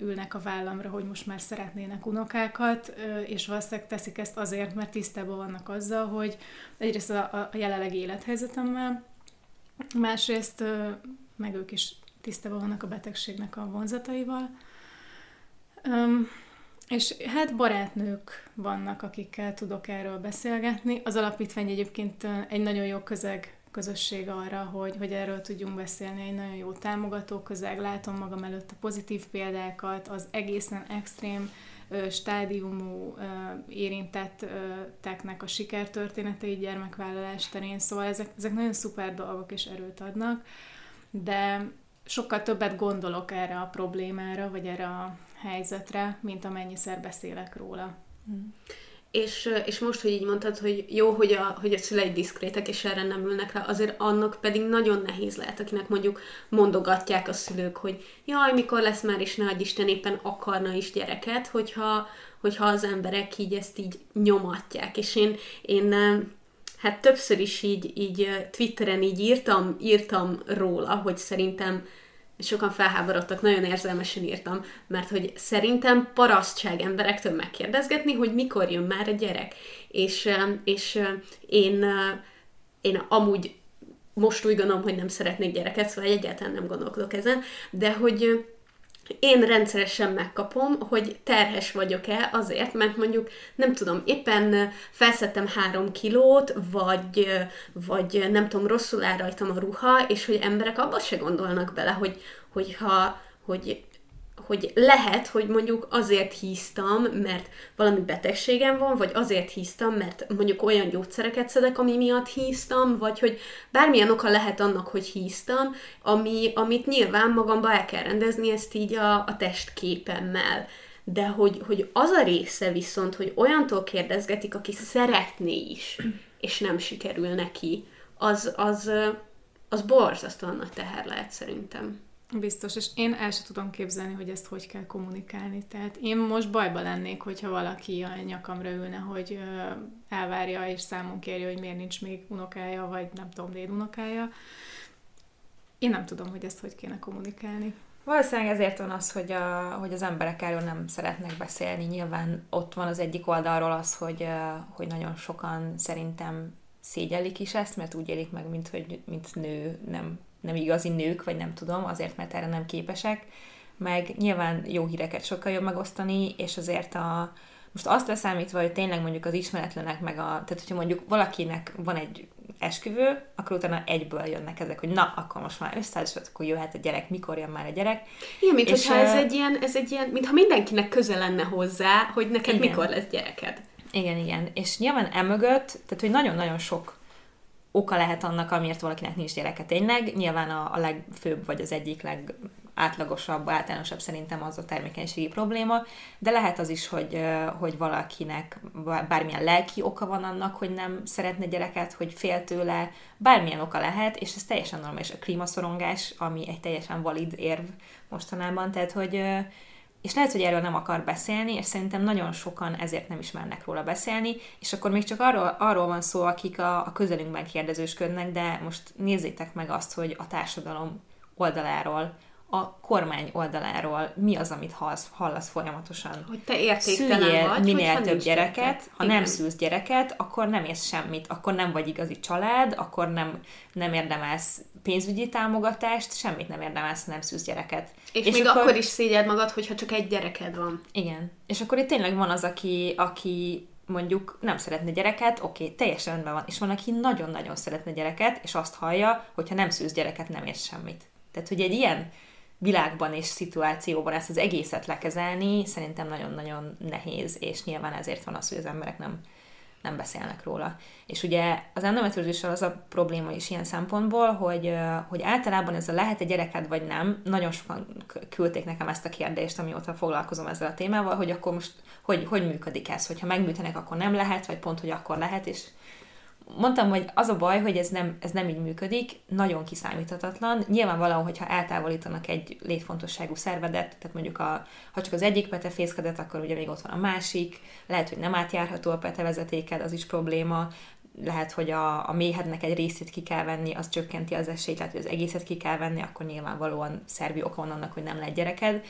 ülnek a vállamra, hogy most már szeretnének unokákat, és valószínűleg teszik ezt azért, mert tisztában vannak azzal, hogy egyrészt a jelenlegi élethelyzetemmel, másrészt meg ők is tisztában vannak a betegségnek a vonzataival. És hát barátnők vannak, akikkel tudok erről beszélgetni. Az alapítvány egyébként egy nagyon jó közösség arra, hogy erről tudjunk beszélni, egy nagyon jó támogató közeg. Látom magam előtt a pozitív példákat, az egészen extrém stádiumú érintetteknek a sikertörténetei gyermekvállalás terén, szóval ezek nagyon szuper dolgok és erőt adnak, de sokkal többet gondolok erre a problémára, vagy erre a helyzetre, mint amennyiszer beszélek róla. Mm. És most, hogy így mondtad, hogy jó, hogy a szülei diszkrétek, és erre nem ülnek rá, azért annak pedig nagyon nehéz lehet, akinek mondjuk mondogatják a szülők, hogy jaj, mikor lesz már is, ne adj Isten, éppen akarna is gyereket, hogyha az emberek így ezt így nyomatják. És én hát többször is így Twitteren így írtam róla, hogy szerintem sokan felháborodtak, nagyon érzelmesen írtam, mert hogy szerintem parasztság emberektől megkérdezgetni, hogy mikor jön már a gyerek. És én amúgy most úgy gondolom, hogy nem szeretnék gyereket, szóval egyáltalán nem gondolkodok ezen, de hogy én rendszeresen megkapom, hogy terhes vagyok-e azért, mert mondjuk, nem tudom, éppen felszedtem 3 kilót, vagy nem tudom, rosszul áll rajtam a ruha, és hogy emberek abba se gondolnak bele, hogy lehet, hogy mondjuk azért híztam, mert valami betegségem van, vagy azért híztam, mert mondjuk olyan gyógyszereket szedek, ami miatt híztam, vagy hogy bármilyen oka lehet annak, hogy híztam, amit nyilván magamba el kell rendezni, ezt így a testképemmel. De hogy az a része viszont, hogy olyantól kérdezgetik, aki szeretné is, és nem sikerül neki, az borzasztóan nagy teher lehet szerintem. Biztos, és én el sem tudom képzelni, hogy ezt hogy kell kommunikálni. Tehát én most bajba lennék, hogyha valaki a nyakamra ülne, hogy elvárja és számon kérje, hogy miért nincs még unokája, vagy nem tudom, dédunokája. Én nem tudom, hogy ezt hogy kéne kommunikálni. Valószínűleg ezért van az, hogy az emberek erről nem szeretnek beszélni. Nyilván ott van az egyik oldalról az, hogy nagyon sokan szerintem szégyellik is ezt, mert úgy élik meg, mint nő, nem igazi nők, vagy nem tudom, azért, mert erre nem képesek, meg nyilván jó híreket sokkal jobb megosztani, és azért most azt leszámítva, hogy tényleg mondjuk az ismeretlenek, tehát hogyha mondjuk valakinek van egy esküvő, akkor utána egyből jönnek ezek, hogy na, akkor most már összeállított, akkor jöhet a gyerek, mikor jön már a gyerek. Igen, mintha ez egy ilyen, mintha mindenkinek közel lenne hozzá, hogy neked igen. Mikor lesz gyereked. Igen, és nyilván emögött, tehát hogy nagyon-nagyon sok oka lehet annak, amiért valakinek nincs gyereke tényleg. Nyilván a legfőbb, vagy az egyik legátlagosabb, általánosabb szerintem az a termékenységi probléma, de lehet az is, hogy valakinek bármilyen lelki oka van annak, hogy nem szeretne gyereket, hogy fél tőle, bármilyen oka lehet, és ez teljesen normális. A klímaszorongás, ami egy teljesen valid érv mostanában, tehát hogy... És lehet, hogy erről nem akar beszélni, és szerintem nagyon sokan ezért nem ismernek róla beszélni, és akkor még csak arról van szó, akik a közelünkben kérdezősködnek, de most nézzétek meg azt, hogy a társadalom oldaláról, a kormány oldaláról mi az, amit hallasz folyamatosan. Hogy te értéktelen vagy, minél több gyereket, ha nem szülsz gyereket, akkor nem érsz semmit, akkor nem vagy igazi család, akkor nem érdemelsz pénzügyi támogatást, semmit nem érdemelsz, ha nem szülsz gyereket. És még akkor is szégyeld magad, hogyha csak egy gyereked van. Igen. És akkor itt tényleg van az, aki mondjuk nem szeretne gyereket, oké, teljesen rendben van. És van, aki nagyon-nagyon szeretne gyereket, és azt hallja, hogyha nem szülsz gyereket, nem érsz semmit. Tehát, hogy egy ilyen világban és szituációban ezt az egészet lekezelni szerintem nagyon-nagyon nehéz, és nyilván ezért van az, hogy az emberek nem beszélnek róla. És ugye az endometriózissal az a probléma is ilyen szempontból, hogy általában ez a lehet-e gyereked vagy nem, nagyon sokan küldték nekem ezt a kérdést, amióta foglalkozom ezzel a témával, hogy akkor most hogy működik ez, hogyha megműtenek, akkor nem lehet, vagy pont, hogy akkor lehet, és mondtam, hogy az a baj, hogy ez nem így működik, nagyon kiszámíthatatlan. Nyilvánvalóan, hogyha eltávolítanak egy létfontosságú szervedet, tehát mondjuk ha csak az egyik pete fészkedett, akkor ugye még ott van a másik, lehet, hogy nem átjárható a petevezetéked, az is probléma, lehet, hogy a méhednek egy részét ki kell venni, az csökkenti az esélyt, lehet, hogy az egészet ki kell venni, akkor nyilvánvalóan szervi oka van annak, hogy nem lett gyereked.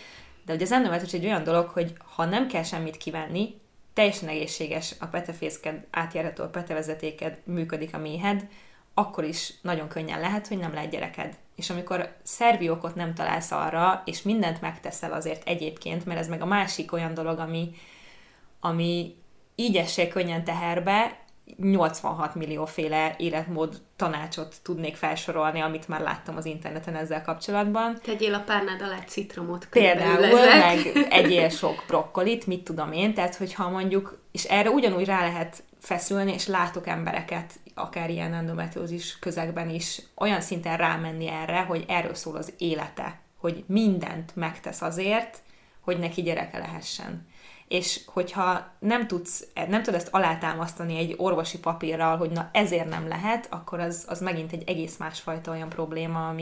De ugye az endometriózis egy olyan dolog, hogy ha nem kell semmit kivenni, teljesen egészséges a petefészked, átjárható a petevezetéked, működik a méhed, akkor is nagyon könnyen lehet, hogy nem lehet gyereked. És amikor szervi okot nem találsz arra, és mindent megteszel azért egyébként, mert ez meg a másik olyan dolog, ami így essél könnyen teherbe, 86 millióféle életmód tanácsot tudnék felsorolni, amit már láttam az interneten ezzel kapcsolatban. Tegyél a párnád alá citromot. Például, meg egyél sok brokkolit, mit tudom én, tehát hogyha mondjuk, és erre ugyanúgy rá lehet feszülni, és látok embereket, akár ilyen endometriózis közegben is, olyan szinten rámenni erre, hogy erről szól az élete, hogy mindent megtesz azért, hogy neki gyereke lehessen. És hogyha nem tudod ezt alátámasztani egy orvosi papírral, hogy na ezért nem lehet, akkor az megint egy egész másfajta olyan probléma,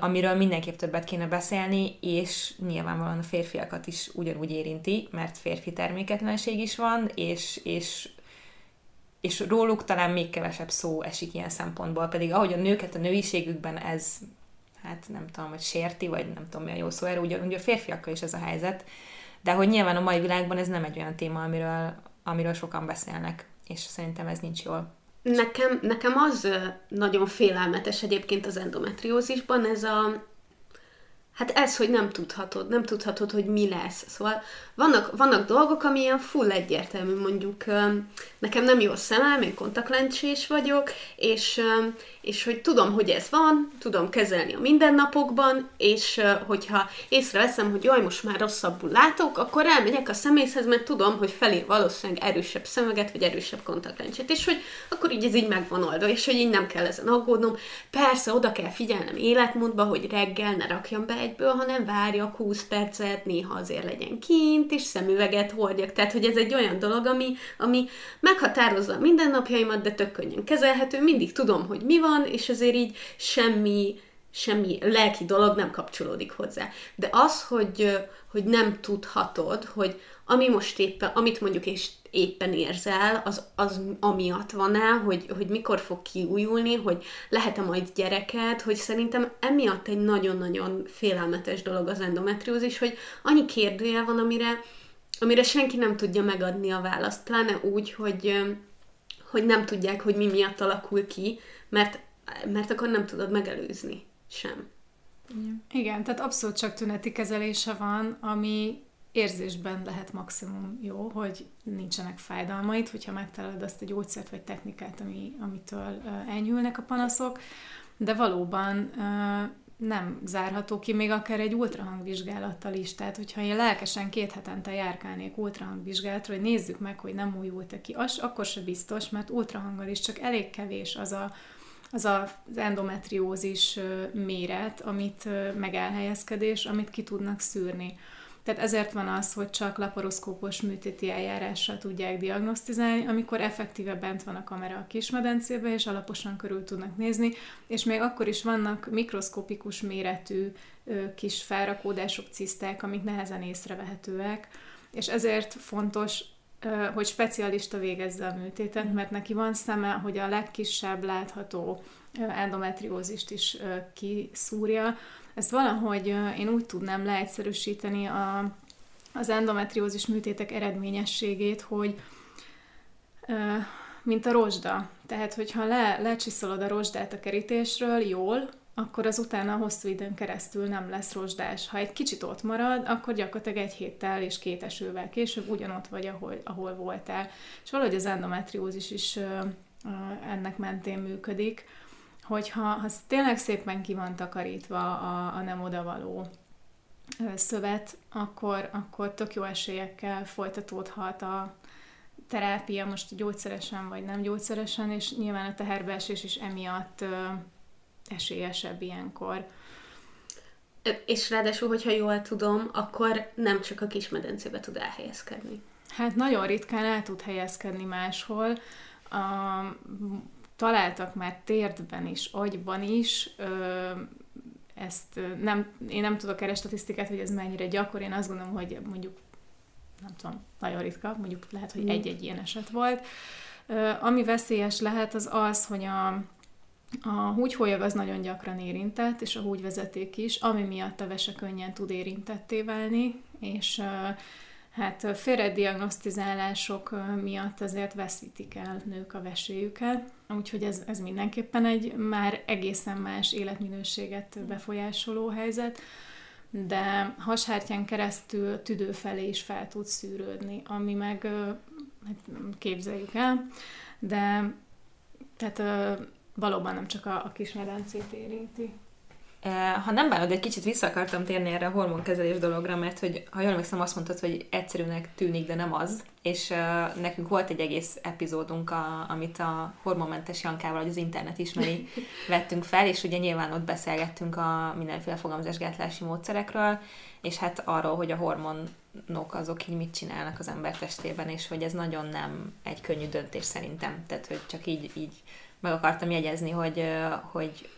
amiről mindenképp többet kéne beszélni, és nyilvánvalóan a férfiakat is ugyanúgy érinti, mert férfi terméketlenség is van, és róluk talán még kevesebb szó esik ilyen szempontból, pedig ahogy a nőket a nőiségükben ez, hát nem tudom, hogy sérti, vagy nem tudom, mi a jó szó erre, ugyanúgy a férfiakkal is ez a helyzet. De hogy nyilván a mai világban ez nem egy olyan téma, amiről sokan beszélnek, és szerintem ez nincs jól. Nekem az nagyon félelmetes egyébként az endometriózisban, ez, hogy nem tudhatod, hogy mi lesz. Szóval vannak dolgok, ami ilyen full egyértelmű, mondjuk nekem nem jó a szemem, én kontaktlencsés vagyok, és hogy tudom, hogy ez van, tudom kezelni a mindennapokban, és hogyha észreveszem, hogy jaj, most már rosszabbul látok, akkor elmegyek a szemészhez, mert tudom, hogy felír valószínűleg erősebb szemüveget, vagy erősebb kontaktlencsét, és hogy akkor így ez így megvan oldva, és hogy így nem kell ezen aggódnom. Persze, oda kell figyelnem életmódba, hogy reggel ne rakjam be egyből, hanem várjak 20 percet, néha azért legyen kint, és szemüveget hordjak. Tehát, hogy ez egy olyan dolog, ami meghatározza a mindennapjaimat, de tök könnyen kezelhető, mindig tudom, hogy mi van, és azért így semmi lelki dolog nem kapcsolódik hozzá. De az, hogy nem tudhatod, hogy ami most amit mondjuk éppen érzel, az amiatt van-e, hogy mikor fog kiújulni, hogy lehet-e majd gyereket, hogy szerintem emiatt egy nagyon-nagyon félelmetes dolog az endometriózis, hogy annyi kérdőjel van, amire senki nem tudja megadni a választ, pláne úgy, hogy nem tudják, hogy mi miatt alakul ki, mert akkor nem tudod megelőzni sem. Igen, tehát abszolút csak tüneti kezelése van, ami érzésben lehet maximum jó, hogy nincsenek fájdalmaid, hogyha megtalálod azt a gyógyszert vagy technikát, amitől enyhülnek a panaszok, de valóban nem zárható ki még akár egy ultrahangvizsgálattal is. Tehát, hogyha én lelkesen 2 hetente járkálnék ultrahangvizsgálatra, hogy nézzük meg, hogy nem újult-e ki, akkor se biztos, mert ultrahanggal is csak elég kevés az endometriózis méret, meg elhelyezkedés, amit ki tudnak szűrni. Tehát ezért van az, hogy csak laparoszkópos műtéti eljárással tudják diagnosztizálni, amikor effektíve bent van a kamera a kismedencébe, és alaposan körül tudnak nézni, és még akkor is vannak mikroszkopikus méretű kis felrakódások, ciszták, amik nehezen észrevehetőek, és ezért fontos, hogy specialista végezze a műtétet, mert neki van szeme, hogy a legkisebb látható endometriózist is kiszúrja. Ezt valahogy én úgy tudnám leegyszerűsíteni az endometriózis műtétek eredményességét, hogy mint a rozsda. Tehát, hogyha lecsiszolod a rozsdát a kerítésről jól, akkor az utána a hosszú időn keresztül nem lesz rozsdás. Ha egy kicsit ott marad, akkor gyakorlatilag 1 héttel és 2 esővel később ugyanott vagy, ahol voltál. És valahogy az endometriózis is ennek mentén működik, hogyha tényleg szépen ki van takarítva a nem odavaló szövet, akkor tök jó esélyekkel folytatódhat a terápia, most gyógyszeresen vagy nem gyógyszeresen, és nyilván a teherbeesés is emiatt esélyesebb ilyenkor. És ráadásul, hogyha jól tudom, akkor nem csak a kismedencébe tud elhelyezkedni. Hát nagyon ritkán el tud helyezkedni máshol. Találtak már térdben is, agyban is, én nem tudok erre statisztikát, hogy ez mennyire gyakori, én azt gondolom, hogy mondjuk, nem tudom, nagyon ritka, mondjuk lehet, hogy egy-egy ilyen eset volt. Ami veszélyes lehet, az az, hogy a húgyhólyag az nagyon gyakran érintett, és a húgyvezeték is, ami miatt a vese könnyen tud érintetté válni, és félrediagnosztizálások miatt azért veszítik el nők a veséjüket, úgyhogy ez mindenképpen egy már egészen más életminőséget befolyásoló helyzet, de hashártyán keresztül tüdő felé is fel tud szűrődni, ami meg, képzeljük el, de tehát valóban nem csak a kismedencét érinti. Ha nem bánod, egy kicsit vissza akartam térni erre a hormonkezelés dologra, mert hogy, ha jól emlékszem, azt mondtad, hogy egyszerűnek tűnik, de nem az, és nekünk volt egy egész epizódunk, amit a hormonmentes Jankával, vagy az internet ismeri, vettünk fel, és ugye nyilván ott beszélgettünk a mindenféle fogamzásgátlási módszerekről, és hát arról, hogy a hormonok azok így mit csinálnak az ember testében, és hogy ez nagyon nem egy könnyű döntés szerintem. Tehát, hogy csak így meg akartam jegyezni, hogy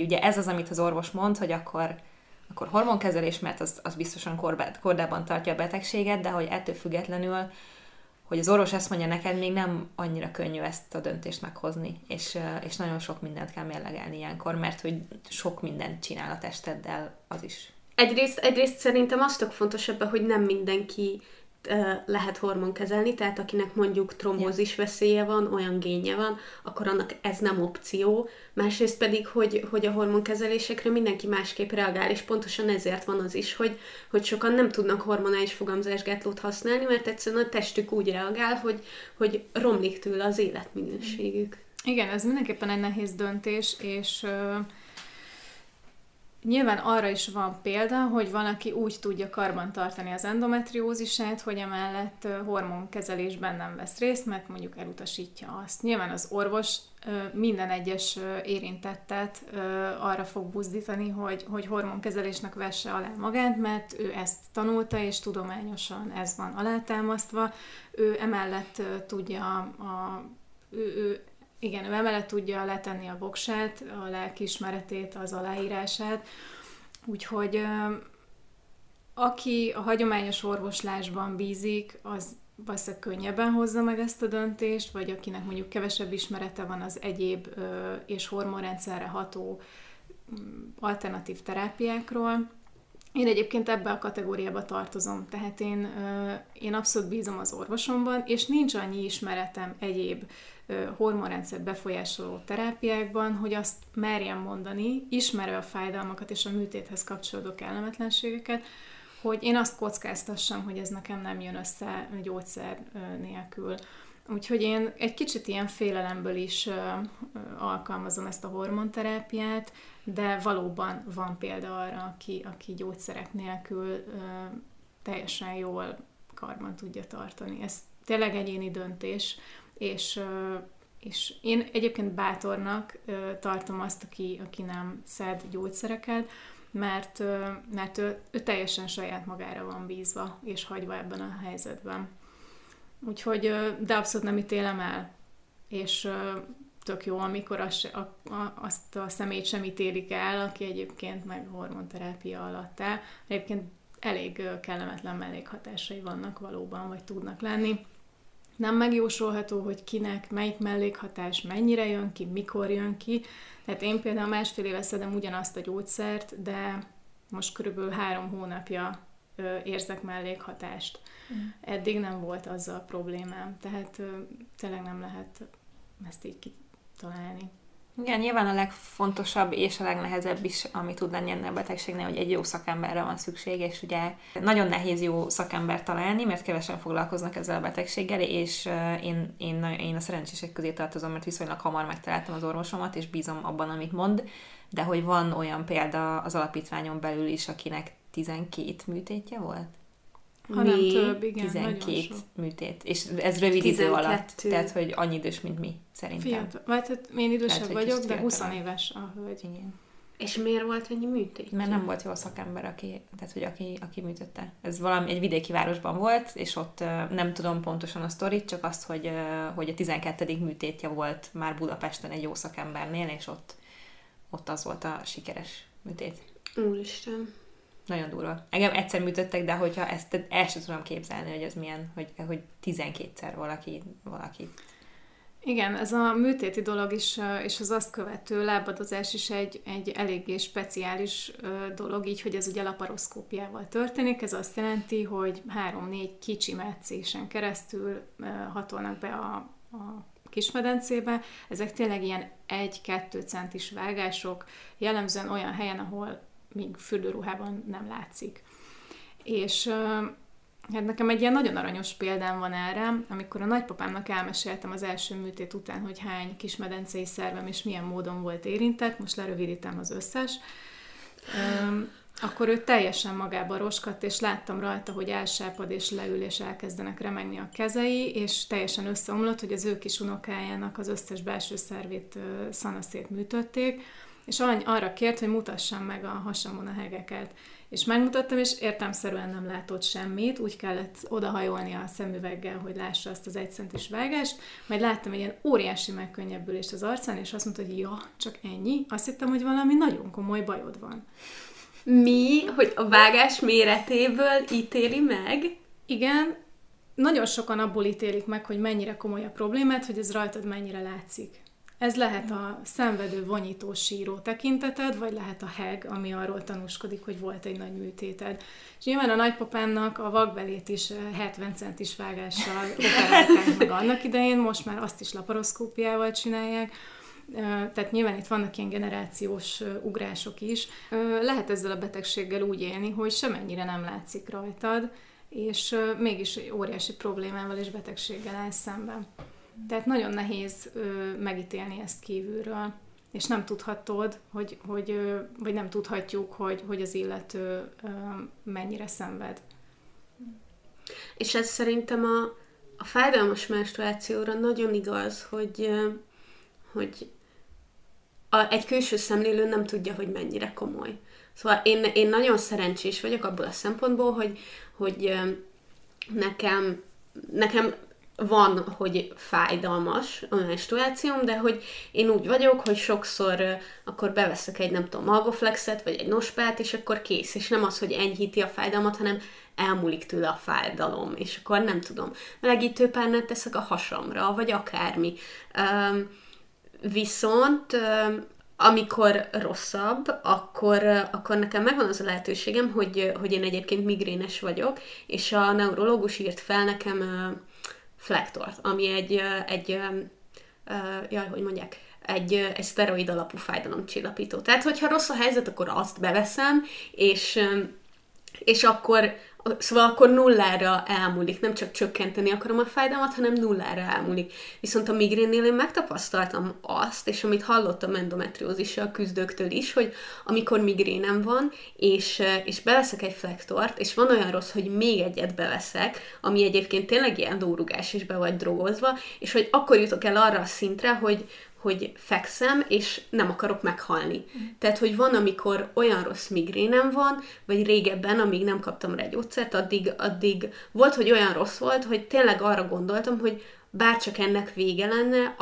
ugye ez az, amit az orvos mond, hogy akkor hormonkezelés, mert az biztosan kordában tartja a betegséget, de hogy ettől függetlenül, hogy az orvos ezt mondja neked, még nem annyira könnyű ezt a döntést meghozni, és nagyon sok mindent kell mérlegelni ilyenkor, mert hogy sok mindent csinál a testeddel az is. Egyrészt szerintem az tök fontos ebben, hogy nem mindenki lehet hormonkezelni, tehát akinek mondjuk trombózis veszélye van, olyan génje van, akkor annak ez nem opció. Másrészt pedig, hogy a hormonkezelésekre mindenki másképp reagál, és pontosan ezért van az is, hogy sokan nem tudnak hormonális fogamzásgátlót használni, mert egyszerűen a testük úgy reagál, hogy romlik tőle az életminőségük. Igen, ez mindenképpen egy nehéz döntés, és nyilván arra is van példa, hogy van, aki úgy tudja karbantartani az endometriózisát, hogy emellett hormonkezelésben nem vesz részt, mert mondjuk elutasítja azt. Nyilván az orvos minden egyes érintettet arra fog buzdítani, hogy hormonkezelésnek vesse alá magát, mert ő ezt tanulta, és tudományosan ez van alátámasztva. Ő emellett tudja ő emellett tudja letenni a voksát, a lelkiismeretét, az aláírását. Úgyhogy aki a hagyományos orvoslásban bízik, az valószínűleg könnyebben hozza meg ezt a döntést, vagy akinek mondjuk kevesebb ismerete van az egyéb és hormonrendszerre ható alternatív terápiákról. Én egyébként ebbe a kategóriába tartozom, tehát én abszolút bízom az orvosomban, és nincs annyi ismeretem egyéb hormonrendszer befolyásoló terápiákban, hogy azt merjem mondani, ismerve a fájdalmakat és a műtéthez kapcsolódó kellemetlenségeket, hogy én azt kockáztassam, hogy ez nekem nem jön össze gyógyszer nélkül. Úgyhogy én egy kicsit ilyen félelemből is alkalmazom ezt a hormonterápiát, de valóban van példa arra, aki gyógyszerek nélkül teljesen jól karban tudja tartani. Ez tényleg egyéni döntés, és én egyébként bátornak tartom azt, aki nem szed gyógyszereket, mert ő teljesen saját magára van bízva és hagyva ebben a helyzetben. Úgyhogy, de abszolút nem ítélem el, és tök jó, amikor azt a személyt sem ítélik el, aki egyébként meg hormonterápia alatt áll. Egyébként elég kellemetlen mellékhatásai vannak valóban, vagy tudnak lenni. Nem megjósolható, hogy kinek melyik mellékhatás mennyire jön ki, mikor jön ki. Tehát én például másfél éve szedem ugyanazt a gyógyszert, de most körülbelül 3 hónapja érzek mellékhatást. Eddig nem volt azzal problémám, tehát tényleg nem lehet ezt így kitalálni. Igen, nyilván a legfontosabb és a legnehezebb is, ami tud lenni ennél a betegségnél, hogy egy jó szakemberre van szükség, és ugye nagyon nehéz jó szakembert találni, mert kevesen foglalkoznak ezzel a betegséggel, és én a szerencsések közé tartozom, mert viszonylag hamar megtaláltam az orvosomat, és bízom abban, amit mond, de hogy van olyan példa az alapítványon belül is, akinek 12 műtétje volt? Hanem több, igen, 12 műtét. És ez rövid 12. idő alatt. Tehát, hogy annyi idős, mint mi, szerintem. Fiatal. Hát én idősebb vagyok, de 20 éves a hölgy. Igen. És miért volt ennyi műtét? Mert nem volt jó szakember, aki műtötte. Ez valami egy vidéki városban volt, és ott nem tudom pontosan a sztorit, csak azt, hogy a 12. műtétje volt már Budapesten egy jó szakembernél, és ott az volt a sikeres műtét. Úristen. Nagyon durva. Engem egyszer műtöttek, de hogyha ezt el sem tudom képzelni, hogy az milyen, hogy 12-szer valaki. Igen, ez a műtéti dolog is, és az azt követő lábadozás is egy eléggé speciális dolog, így, hogy ez ugye laparoszkópiával történik. Ez azt jelenti, hogy 3-4 kicsi metszésen keresztül hatolnak be a kismedencébe. Ezek tényleg ilyen 1-2 centis vágások, jellemzően olyan helyen, ahol még fürdőruhában nem látszik. És hát nekem egy ilyen nagyon aranyos példám van erre, amikor a nagypapámnak elmeséltem az első műtét után, hogy hány kismedencei szervem és milyen módon volt érintett, most lerövidítem az összes, akkor ő teljesen magába roskadt, és láttam rajta, hogy elsápad és leül, és elkezdenek remegni a kezei, és teljesen összeomlott, hogy az ő kis unokájának az összes belső szervét szanaszét műtötték, és arra kért, hogy mutassam meg a hasamon a hegeket. És megmutattam, és értelemszerűen nem látott semmit, úgy kellett odahajolni a szemüveggel, hogy lássa azt az 1 centis vágást, majd láttam egy ilyen óriási megkönnyebbülést az arcán, és azt mondta, hogy ja, csak ennyi? Azt hittem, hogy valami nagyon komoly bajod van. Mi? Hogy a vágás méretéből ítéli meg? Igen, nagyon sokan abból ítélik meg, hogy mennyire komoly a problémát, hogy ez rajtad mennyire látszik. Ez lehet a szenvedő, vonyító, síró tekinteted, vagy lehet a heg, ami arról tanúskodik, hogy volt egy nagy műtéted. És nyilván a nagypapámnak a vakbelét is 70 centis vágással operálták meg annak idején, most már azt is laparoszkópiával csinálják. Tehát nyilván itt vannak ilyen generációs ugrások is. Lehet ezzel a betegséggel úgy élni, hogy semennyire nem látszik rajtad, és mégis óriási problémával és betegséggel áll szemben. Tehát nagyon nehéz megítélni ezt kívülről, és nem tudhatod, vagy nem tudhatjuk, hogy az illető mennyire szenved. És ez szerintem a fájdalmas menstruációra nagyon igaz, hogy egy külső szemlélő nem tudja, hogy mennyire komoly. Szóval én nagyon szerencsés vagyok abból a szempontból, hogy nekem van, hogy fájdalmas a menstruációm, de hogy én úgy vagyok, hogy sokszor akkor beveszek egy, nem tudom, algoflexet, vagy egy nospát, és akkor kész. És nem az, hogy enyhíti a fájdalmat, hanem elmúlik tőle a fájdalom, és akkor nem tudom. Melegítő párnát teszek a hasamra, vagy akármi. Viszont amikor rosszabb, akkor nekem megvan az a lehetőségem, hogy én egyébként migrénes vagyok, és a neurológus írt fel nekem Flektort, ami egy szteroid alapú fájdalomcsillapító. Tehát, hogyha rossz a helyzet, akkor azt beveszem, és akkor, szóval akkor nullára elmúlik. Nem csak csökkenteni akarom a fájdalmat, hanem nullára elmúlik. Viszont a migrénnél én megtapasztaltam azt, és amit hallottam endometriózissal küzdőktől is, hogy amikor migrénem van, és beveszek egy flektort, és van olyan rossz, hogy még egyet beveszek, ami egyébként tényleg ilyen dórugás, és be vagy drogozva, és hogy akkor jutok el arra a szintre, hogy fekszem, és nem akarok meghalni. Tehát, hogy van, amikor olyan rossz migrénem van, vagy régebben, amíg nem kaptam rá gyógyszert, addig volt, hogy olyan rossz volt, hogy tényleg arra gondoltam, hogy bárcsak ennek vége lenne,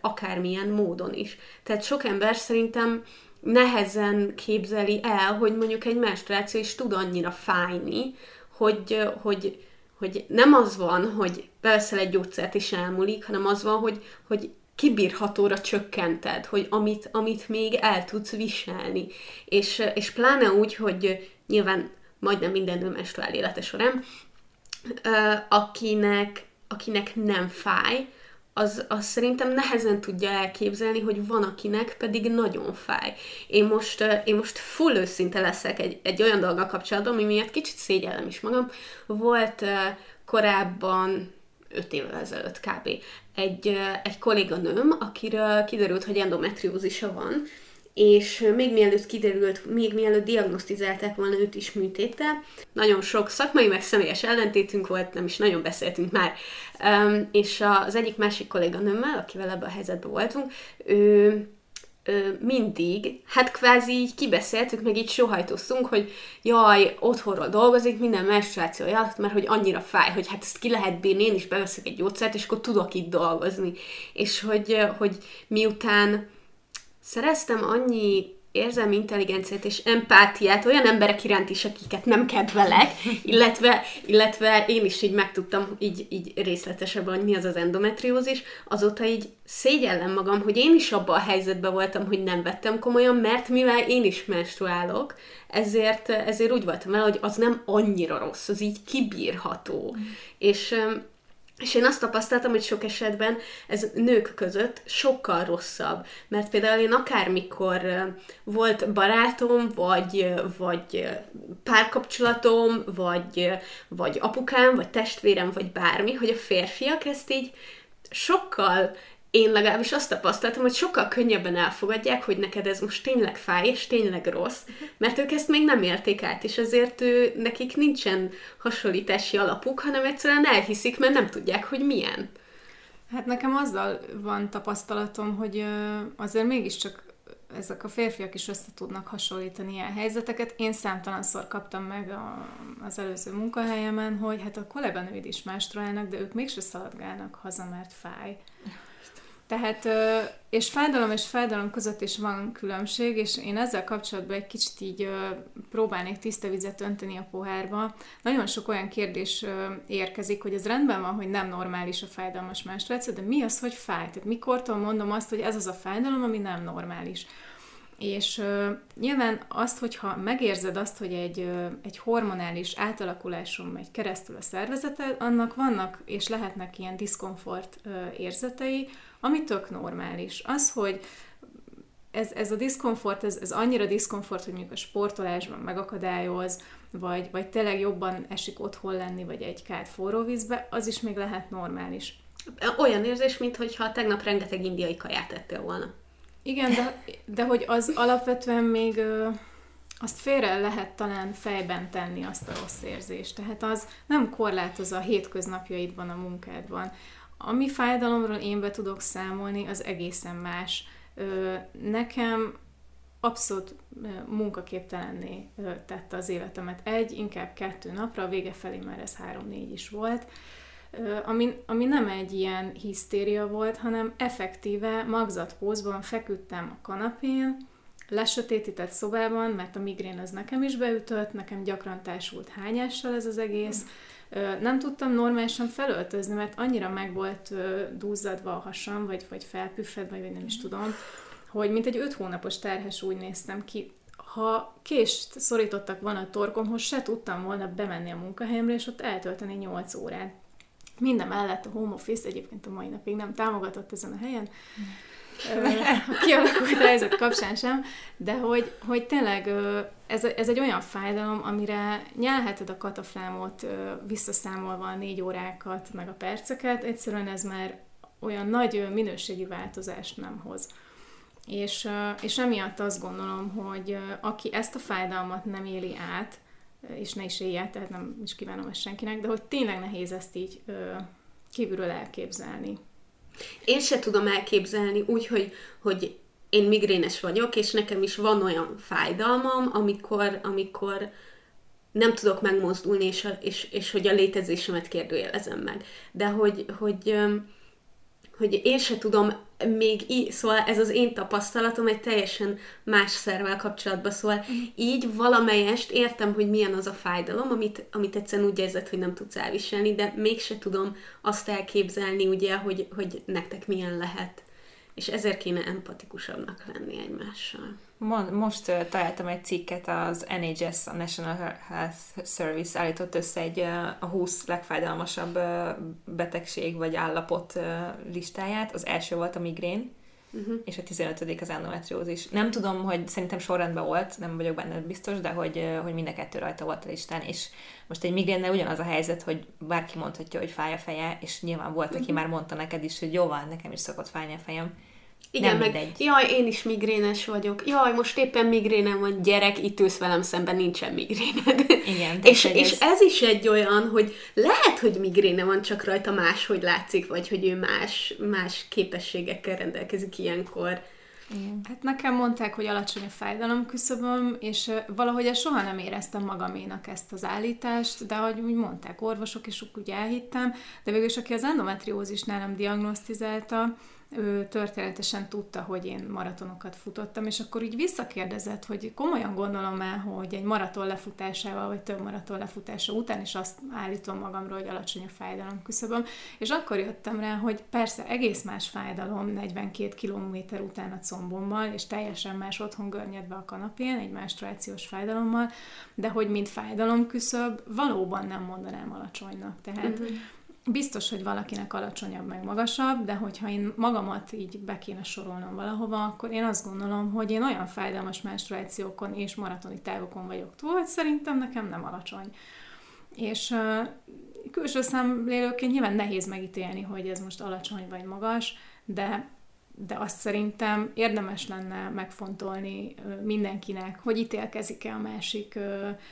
akármilyen módon is. Tehát sok ember szerintem nehezen képzeli el, hogy mondjuk egy menstruáció is tud annyira fájni, hogy nem az van, hogy beveszel egy gyógyszert és elmúlik, hanem az van, hogy kibírhatóra csökkented, hogy amit még el tudsz viselni. És pláne úgy, hogy nyilván majdnem minden nő menstruál élete során, akinek nem fáj, az szerintem nehezen tudja elképzelni, hogy van, akinek pedig nagyon fáj. Én most full őszinte leszek egy olyan dolga kapcsolatban, ami miatt kicsit szégyellem is magam. Volt korábban 5 évvel ezelőtt kb. Egy kolléganőm, akiről kiderült, hogy endometriózisa van, és még mielőtt diagnosztizálták volna őt is műtéttel, nagyon sok szakmai, meg személyes ellentétünk volt, nem is nagyon beszéltünk már. És az egyik másik kolléganőmmel, akivel ebben a helyzetben voltunk, ő mindig, hát kvázi így kibeszéltük, meg így sohajtoztunk, hogy jaj, otthonról dolgozik minden menstruációja alatt, mert hogy annyira fáj, hogy hát ezt ki lehet bírni, én is beveszek egy gyógyszert, és akkor tudok itt dolgozni. És hogy miután szereztem annyi érzelmi intelligenciát és empátiát olyan emberek iránt is, akiket nem kedvelek, illetve én is így megtudtam így részletesebben, hogy mi az az endometriózis, azóta így szégyellem magam, hogy én is abban a helyzetben voltam, hogy nem vettem komolyan, mert mivel én is menstruálok, ezért úgy voltam el, hogy az nem annyira rossz, az így kibírható. És én azt tapasztaltam, hogy sok esetben ez nők között sokkal rosszabb. Mert például én akármikor volt barátom, vagy párkapcsolatom, vagy apukám, vagy testvérem, vagy bármi, hogy a férfiak ezt így sokkal, én legalábbis azt tapasztaltam, hogy sokkal könnyebben elfogadják, hogy neked ez most tényleg fáj, és tényleg rossz, mert ők ezt még nem élték át, és ezért nekik nincsen hasonlítási alapuk, hanem egyszerűen elhiszik, mert nem tudják, hogy milyen. Hát nekem azzal van tapasztalatom, hogy azért mégiscsak ezek a férfiak is össze tudnak hasonlítani ilyen helyzeteket. Én számtalanszor kaptam meg az előző munkahelyemen, hogy hát a kolléganőid is menstruálnak, de ők mégse szaladgálnak haza, mert fáj. Tehát, és fájdalom között is van különbség, és én ezzel kapcsolatban egy kicsit így próbálnék tiszta vizet önteni a pohárba. Nagyon sok olyan kérdés érkezik, hogy ez rendben van, hogy nem normális a fájdalmas menstruáció, de mi az, hogy fáj? Tehát mikortól mondom azt, hogy ez az a fájdalom, ami nem normális? És nyilván azt, hogyha megérzed azt, hogy egy hormonális átalakuláson megy keresztül a szervezeted, annak vannak és lehetnek ilyen diszkomfort érzetei, ami tök normális. Az, hogy ez a diszkomfort, ez annyira diszkomfort, hogy mondjuk a sportolásban megakadályoz, vagy tényleg jobban esik otthon lenni, vagy egy kád forró vízbe, az is még lehet normális. Olyan érzés, mintha tegnap rengeteg indiai kaját ettél volna. Igen, de hogy az alapvetően még azt félre lehet talán fejben tenni, azt a rossz érzést. Tehát az nem korlátoz a hétköznapjaidban, a munkádban. Ami fájdalomról én be tudok számolni, az egészen más. Nekem abszolút munkaképtelenné tette az életemet. Inkább 2 napra, a vége felé már ez 3-4 is volt. Ami nem egy ilyen hisztéria volt, hanem effektíve magzatpózban feküdtem a kanapén, lesötétített szobában, mert a migrén az nekem is beütött, nekem gyakran társult hányással ez az egész. Nem tudtam normálisan felöltözni, mert annyira meg volt dúzzadva a hasam, vagy felpüffedve, vagy nem is tudom, hogy mint egy 5 hónapos terhes úgy néztem ki. Ha kést szorítottak volna a torkomhoz, se tudtam volna bemenni a munkahelyemre, és ott eltölteni 8 órát. Minden mellett a home office egyébként a mai napig nem támogatott ezen a helyen, a kialakult helyzet kapcsán sem, de hogy tényleg ez egy olyan fájdalom, amire nyelheted a kataflámot visszaszámolva a 4 órákat, meg a perceket, egyszerűen ez már olyan nagy minőségi változást nem hoz. És emiatt azt gondolom, hogy aki ezt a fájdalmat nem éli át, és ne is élje, tehát nem is kívánom ezt senkinek, de hogy tényleg nehéz ezt így kívülről elképzelni. Én se tudom elképzelni úgy, hogy én migrénes vagyok, és nekem is van olyan fájdalmam, amikor nem tudok megmozdulni, és hogy a létezésemet kérdőjelezem meg. De hogy én se tudom szóval ez az én tapasztalatom egy teljesen más szervvel kapcsolatban, szóval így valamelyest értem, hogy milyen az a fájdalom, amit egyszerűen úgy érzed, hogy nem tudsz elviselni, de mégse tudom azt elképzelni, ugye, hogy nektek milyen lehet. És ezért kéne empatikusabbnak lenni egymással. Most találtam egy cikket, az NHS, a National Health Service állított össze egy a 20 legfájdalmasabb betegség vagy állapot listáját. Az első volt a migrén, és a 15. az endometriózis. Nem tudom, hogy szerintem sorrendben volt, nem vagyok benne biztos, de hogy mind a 2 rajta volt a listán, és most egy migrénnel ugyanaz a helyzet, hogy bárki mondhatja, hogy fáj a feje, és nyilván volt, aki már mondta neked is, hogy jó van, nekem is szokott fájni a fejem. Igen, nem meg, jaj, én is migrénes vagyok. Jaj, most éppen migrénem van, gyerek, itt ülsz velem szemben, nincsen migréned. Igen. és ez is egy olyan, hogy lehet, hogy migréne van, csak rajta máshogy látszik, vagy hogy ő más képességekkel rendelkezik ilyenkor. Igen. Hát nekem mondták, hogy alacsony a fájdalom küszöböm, és valahogy soha nem éreztem magaménak ezt az állítást, de ahogy úgy mondták orvosok, és úgy elhittem, de végülis aki az endometriózis nálam diagnosztizálta, ő történetesen tudta, hogy én maratonokat futottam, és akkor így visszakérdezett, hogy komolyan gondolom el, hogy egy maraton lefutásával, vagy több maraton lefutása után is azt állítom magamról, hogy alacsony a fájdalom küszöböm, és akkor jöttem rá, hogy persze egész más fájdalom 42 kilométer után a combommal, és teljesen más otthon görnyedve a kanapén, egy menstruációs fájdalommal, de hogy mint fájdalom küszöb, valóban nem mondanám alacsonynak, tehát... Mm-hmm. Biztos, hogy valakinek alacsonyabb, meg magasabb, de hogyha én magamat így be kéne sorolnom valahova, akkor én azt gondolom, hogy én olyan fájdalmas menstruációkon és maratoni távokon vagyok túl, hogy szerintem nekem nem alacsony. És külső szemlélőként nyilván nehéz megítélni, hogy ez most alacsony vagy magas, de azt szerintem érdemes lenne megfontolni mindenkinek, hogy ítélkezik-e a másik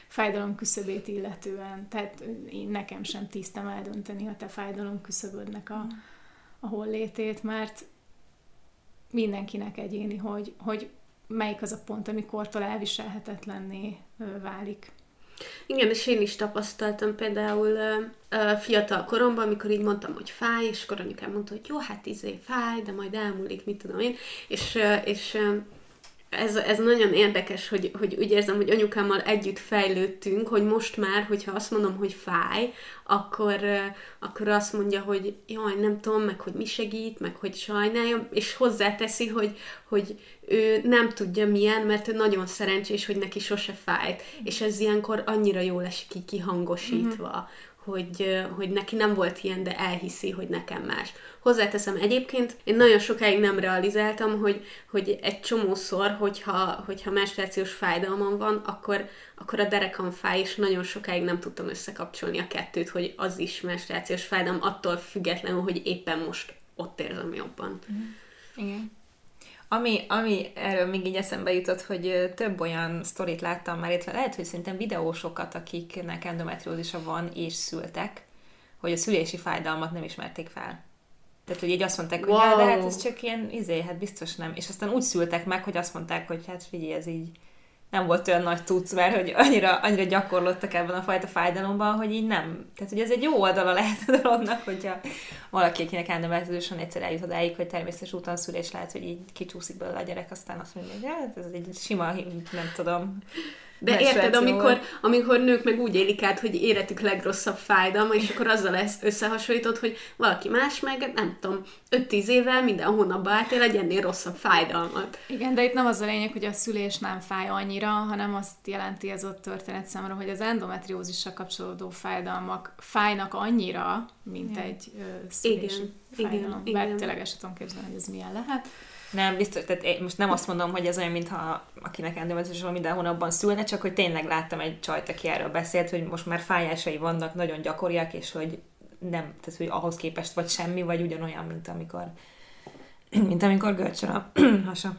fájdalom küszöbét illetően. Tehát én nekem sem tisztem eldönteni a te fájdalom küszöbödnek a hollétét, mert mindenkinek egyéni, hogy melyik az a pont, amikortól elviselhetetlenné válik. Igen, és én is tapasztaltam például fiatal koromban, amikor így mondtam, hogy fáj, és akkor anyukám mondta, hogy jó, hát fáj, de majd elmúlik, mit tudom én, és ez nagyon érdekes, hogy úgy érzem, hogy anyukámmal együtt fejlődtünk, hogy most már, hogyha azt mondom, hogy fáj, akkor azt mondja, hogy jaj, nem tudom, meg hogy mi segít, meg hogy sajnáljam, és hozzáteszi, hogy ő nem tudja milyen, mert ő nagyon szerencsés, hogy neki sose fájt. És ez ilyenkor annyira jól esik így kihangosítva, hogy neki nem volt ilyen, de elhiszi, hogy nekem más. Hozzáteszem egyébként, én nagyon sokáig nem realizáltam, hogy egy csomószor, hogyha menstruációs fájdalmam van, akkor a derekam fáj, és nagyon sokáig nem tudtam összekapcsolni a kettőt, hogy az is menstruációs fájdalom, attól függetlenül, hogy éppen most ott érzem jobban. Igen. Ami erről még így eszembe jutott, hogy több olyan sztorit láttam már, illetve lehet, hogy szerintem videósokat, akiknek endometriózisa van és szültek, hogy a szülési fájdalmat nem ismerték fel. Tehát, hogy így azt mondták, hogy de hát ez csak ilyen, hát biztos nem. És aztán úgy szültek meg, hogy azt mondták, hogy hát figyelj, ez így nem volt olyan nagy cucc, mert hogy annyira gyakorlottak ebben a fajta fájdalomban, hogy így nem. Tehát, hogy ez egy jó oldala lehet a dolognak, hogyha valaki, akinek endometriózisa egyszer eljut odáig, hogy természetes úton szülés, lehet, hogy így kicsúszik belőle a gyerek, aztán azt mondja, hogy ez egy sima, nem tudom. De érted, amikor nők meg úgy élik át, hogy életük legrosszabb fájdalma, és akkor azzal lesz összehasonlított, hogy valaki más meg, nem tudom, 5-10 évvel minden hónapban átél egy ennél rosszabb fájdalmat. Igen, de itt nem az a lényeg, hogy a szülés nem fáj annyira, hanem azt jelenti ez ott történet számomra, hogy az endometriózissal kapcsolódó fájdalmak fájnak annyira, mint egy szülés fájdalom. Bár tényleg el sem tudom képzelni, hogy ez milyen lehet. Nem, biztos, tehát most nem azt mondom, hogy ez olyan, mintha akinek endometriózisa minden hónapban szülne, csak hogy tényleg láttam egy csajt, aki erről beszélt, hogy most már fájásai vannak, nagyon gyakoriak, és hogy nem, tehát hogy ahhoz képest vagy semmi, vagy ugyanolyan, mint amikor görcsön a hasa.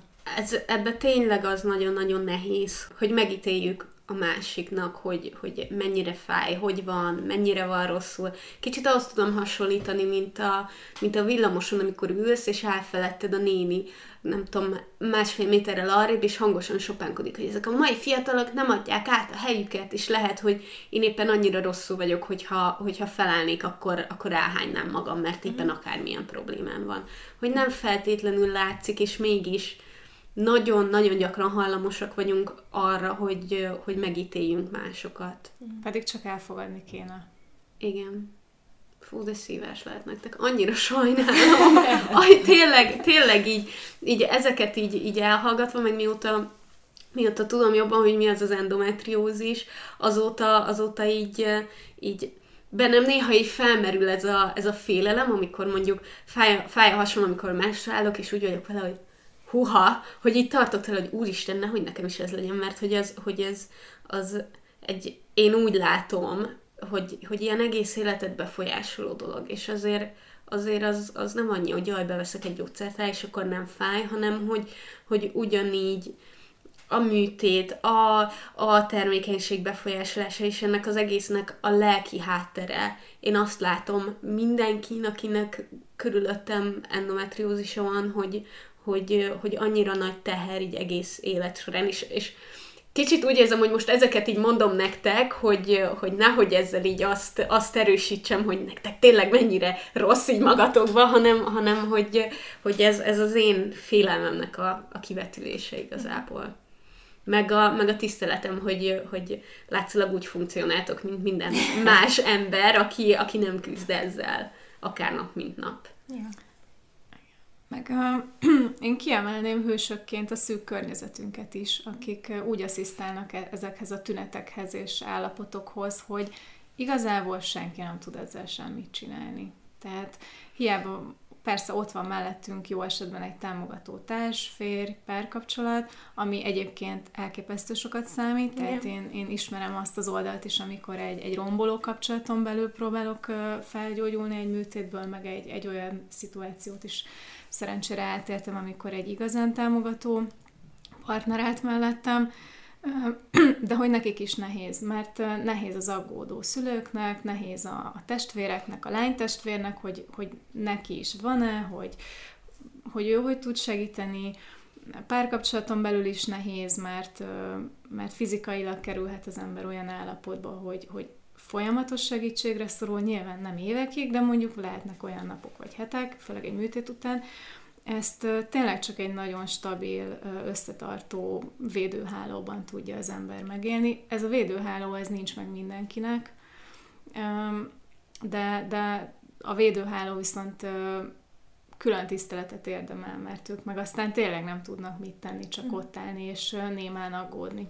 Ebben tényleg az nagyon-nagyon nehéz, hogy megítéljük a másiknak, hogy mennyire fáj, hogy van, mennyire van rosszul. Kicsit ahhoz tudom hasonlítani, mint a villamoson, amikor ülsz, és elfeledted a néni, nem tudom, másfél méterrel arrébb, és hangosan sopánkodik, hogy ezek a mai fiatalok nem adják át a helyüket, és lehet, hogy én éppen annyira rosszul vagyok, hogyha felállnék, akkor elhánynám magam, mert éppen akármilyen problémám van. Hogy nem feltétlenül látszik, és mégis nagyon-nagyon gyakran hajlamosak vagyunk arra, hogy megítéljünk másokat. Pedig csak elfogadni kéne. Igen. Fú, de szívás lehet nektek. Annyira sajnálom. Tényleg így ezeket így elhallgatva, meg mióta tudom jobban, hogy mi az az endometriózis, azóta így bennem néha így felmerül ez a félelem, amikor mondjuk fáj a hasom, amikor menstruálok, és úgy vagyok vele, hogy húha, hogy így tartok el, hogy úristen, nehogy nekem is ez legyen, mert hogy ez egy, én úgy látom, hogy ilyen egész életet befolyásoló dolog, és azért az nem annyi, hogy jaj, beveszek egy gyógyszertár, és akkor nem fáj, hanem hogy ugyanígy a műtét, a termékenység befolyásolása, és ennek az egésznek a lelki háttere. Én azt látom mindenkin, akinek körülöttem endometriózisa van, hogy annyira nagy teher így egész élet során, és kicsit úgy érzem, hogy most ezeket így mondom nektek, hogy nehogy ezzel így azt erősítsem, hogy nektek tényleg mennyire rossz így magatokban, hanem hogy ez az én félelmemnek a kivetülése igazából. Meg a tiszteletem, hogy látszólag úgy funkcionáltok, mint minden más ember, aki nem küzd ezzel, akár nap, mint nap. Ja. Meg én kiemelném hősökként a szűk környezetünket is, akik úgy asszisztálnak ezekhez a tünetekhez és állapotokhoz, hogy igazából senki nem tud ezzel semmit csinálni. Tehát hiába persze ott van mellettünk jó esetben egy támogató társ, férj, párkapcsolat, ami egyébként elképesztő sokat számít, tehát én ismerem azt az oldalt is, amikor egy romboló kapcsolaton belül próbálok felgyógyulni egy műtétből, meg egy olyan szituációt is szerencsére átéltem, amikor egy igazán támogató partner állt mellettem, de hogy nekik is nehéz, mert nehéz az aggódó szülőknek, nehéz a testvéreknek, a lánytestvérnek, hogy neki is van-e, hogy ő hogy tud segíteni, párkapcsolaton belül is nehéz, mert mert fizikailag kerülhet az ember olyan állapotba, hogy folyamatos segítségre szorul, nyilván nem évekig, de mondjuk lehetnek olyan napok vagy hetek, főleg egy műtét után. Ezt tényleg csak egy nagyon stabil, összetartó védőhálóban tudja az ember megélni. Ez a védőháló, ez nincs meg mindenkinek, de a védőháló viszont külön tiszteletet érdemel, mert ők meg aztán tényleg nem tudnak mit tenni, csak ott állni és némán aggódni.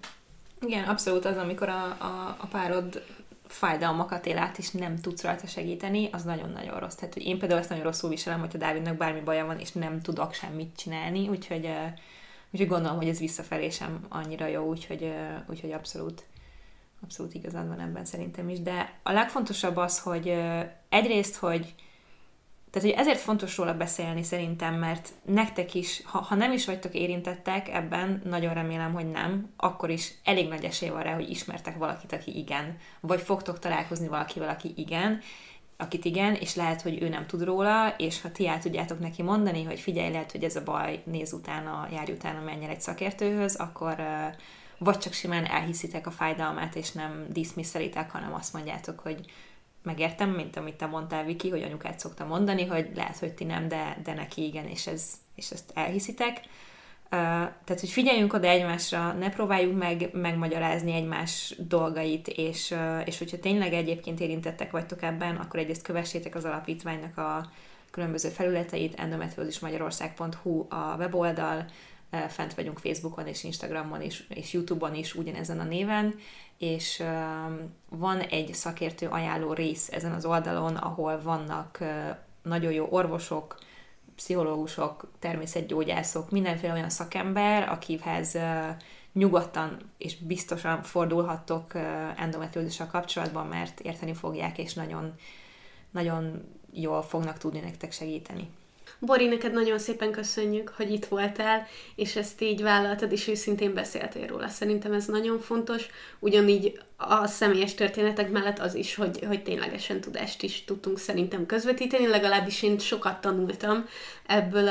Igen, abszolút az, amikor a párod fájdalmakat él át, és nem tudsz rajta segíteni, az nagyon-nagyon rossz. Tehát, hogy én például ezt nagyon rosszul viselem, hogyha Dávidnak bármi baja van, és nem tudok semmit csinálni, úgyhogy gondolom, hogy ez visszafelé sem annyira jó, úgyhogy abszolút igazad van ebben szerintem is. De a legfontosabb az, hogy egyrészt, hogy ezért fontos róla beszélni szerintem, mert nektek is, ha nem is vagytok érintettek ebben, nagyon remélem, hogy nem, akkor is elég nagy esély van rá, hogy ismertek valakit, aki igen. Vagy fogtok találkozni valakivel, akit igen, és lehet, hogy ő nem tud róla, és ha ti el tudjátok neki mondani, hogy figyelj, lehet, hogy ez a baj, nézz utána, járj utána, menj el egy szakértőhöz, akkor vagy csak simán elhiszitek a fájdalmát, és nem diszmisszelitek, hanem azt mondjátok, hogy megértem, mint amit te mondtál, Viki, hogy anyukát szokta mondani, hogy lehet, hogy ti nem, de neki igen, és ezt elhiszitek. Tehát, hogy figyeljünk oda egymásra, ne próbáljuk megmagyarázni egymás dolgait, és hogyha tényleg egyébként érintettek vagytok ebben, akkor egyrészt kövessétek az alapítványnak a különböző felületeit, endometriózismagyarország.hu a weboldal, fent vagyunk Facebookon és Instagramon és YouTube-on is ugyanezen a néven, és van egy szakértő ajánló rész ezen az oldalon, ahol vannak nagyon jó orvosok, pszichológusok, természetgyógyászok, mindenféle olyan szakember, akihez nyugodtan és biztosan fordulhattok endometriózissal kapcsolatban, mert érteni fogják, és nagyon, nagyon jól fognak tudni nektek segíteni. Bori, neked nagyon szépen köszönjük, hogy itt voltál, és ezt így vállaltad, és őszintén beszéltél róla. Szerintem ez nagyon fontos, ugyanígy a személyes történetek mellett az is, hogy ténylegesen tudást is tudtunk szerintem közvetíteni, legalábbis én sokat tanultam ebből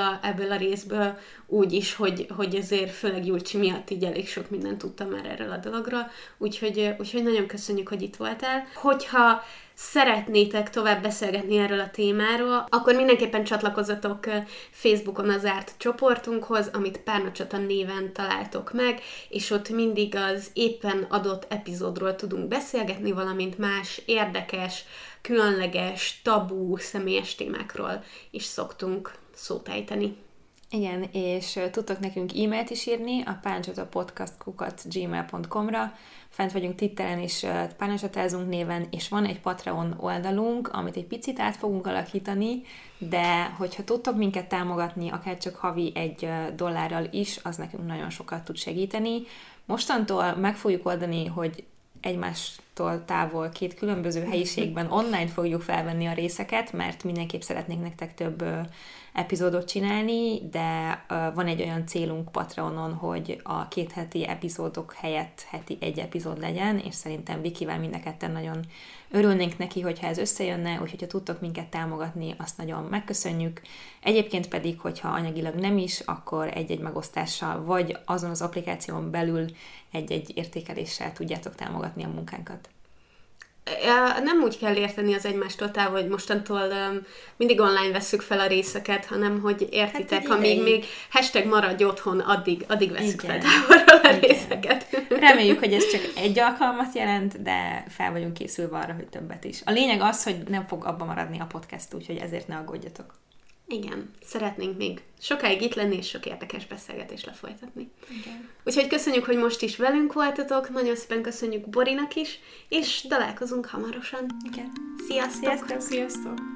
a részből, úgy is, hogy ezért főleg Júlcsi miatt így elég sok mindent tudtam már erről a dologról, úgyhogy nagyon köszönjük, hogy itt voltál. Hogyha szeretnétek tovább beszélgetni erről a témáról, akkor mindenképpen csatlakozzatok Facebookon az zárt csoportunkhoz, amit Párnacsata néven találtok meg, és ott mindig az éppen adott epizódról tudunk beszélgetni, valamint más érdekes, különleges, tabú, személyes témákról is szoktunk szót ejteni. Igen, és tudtok nekünk e-mailt is írni a párnacsatapodcast@gmail.com-ra. Fent vagyunk Twitteren is, Párnacsatázunk néven, és van egy Patreon oldalunk, amit egy picit át fogunk alakítani, de hogyha tudtok minket támogatni, akár csak havi $1 is, az nekünk nagyon sokat tud segíteni. Mostantól meg fogjuk oldani, hogy egymástól távol két különböző helyiségben online fogjuk felvenni a részeket, mert mindenképp szeretnék nektek több epizódot csinálni, de van egy olyan célunk Patreonon, hogy a két heti epizódok helyett heti egy epizód legyen, és szerintem Vikivel mind a ketten nagyon örülnénk neki, hogyha ez összejönne, úgyhogy ha tudtok minket támogatni, azt nagyon megköszönjük. Egyébként pedig, hogyha anyagilag nem is, akkor egy-egy megosztással, vagy azon az applikáción belül egy-egy értékeléssel tudjátok támogatni a munkánkat. Nem úgy kell érteni az egymástól távol, hogy mostantól mindig online vesszük fel a részeket, hanem hogy értitek, hát, ha még #maradj otthon, addig vesszük fel távolról a részeket. Reméljük, hogy ez csak egy alkalmat jelent, de fel vagyunk készülve arra, hogy többet is. A lényeg az, hogy nem fog abba maradni a podcast, úgyhogy ezért ne aggódjatok. Igen, szeretnénk még sokáig itt lenni, és sok érdekes beszélgetést lefolytatni. Igen. Úgyhogy köszönjük, hogy most is velünk voltatok, nagyon szépen köszönjük Borinak is, és találkozunk hamarosan. Igen. Sziasztok! Sziasztok!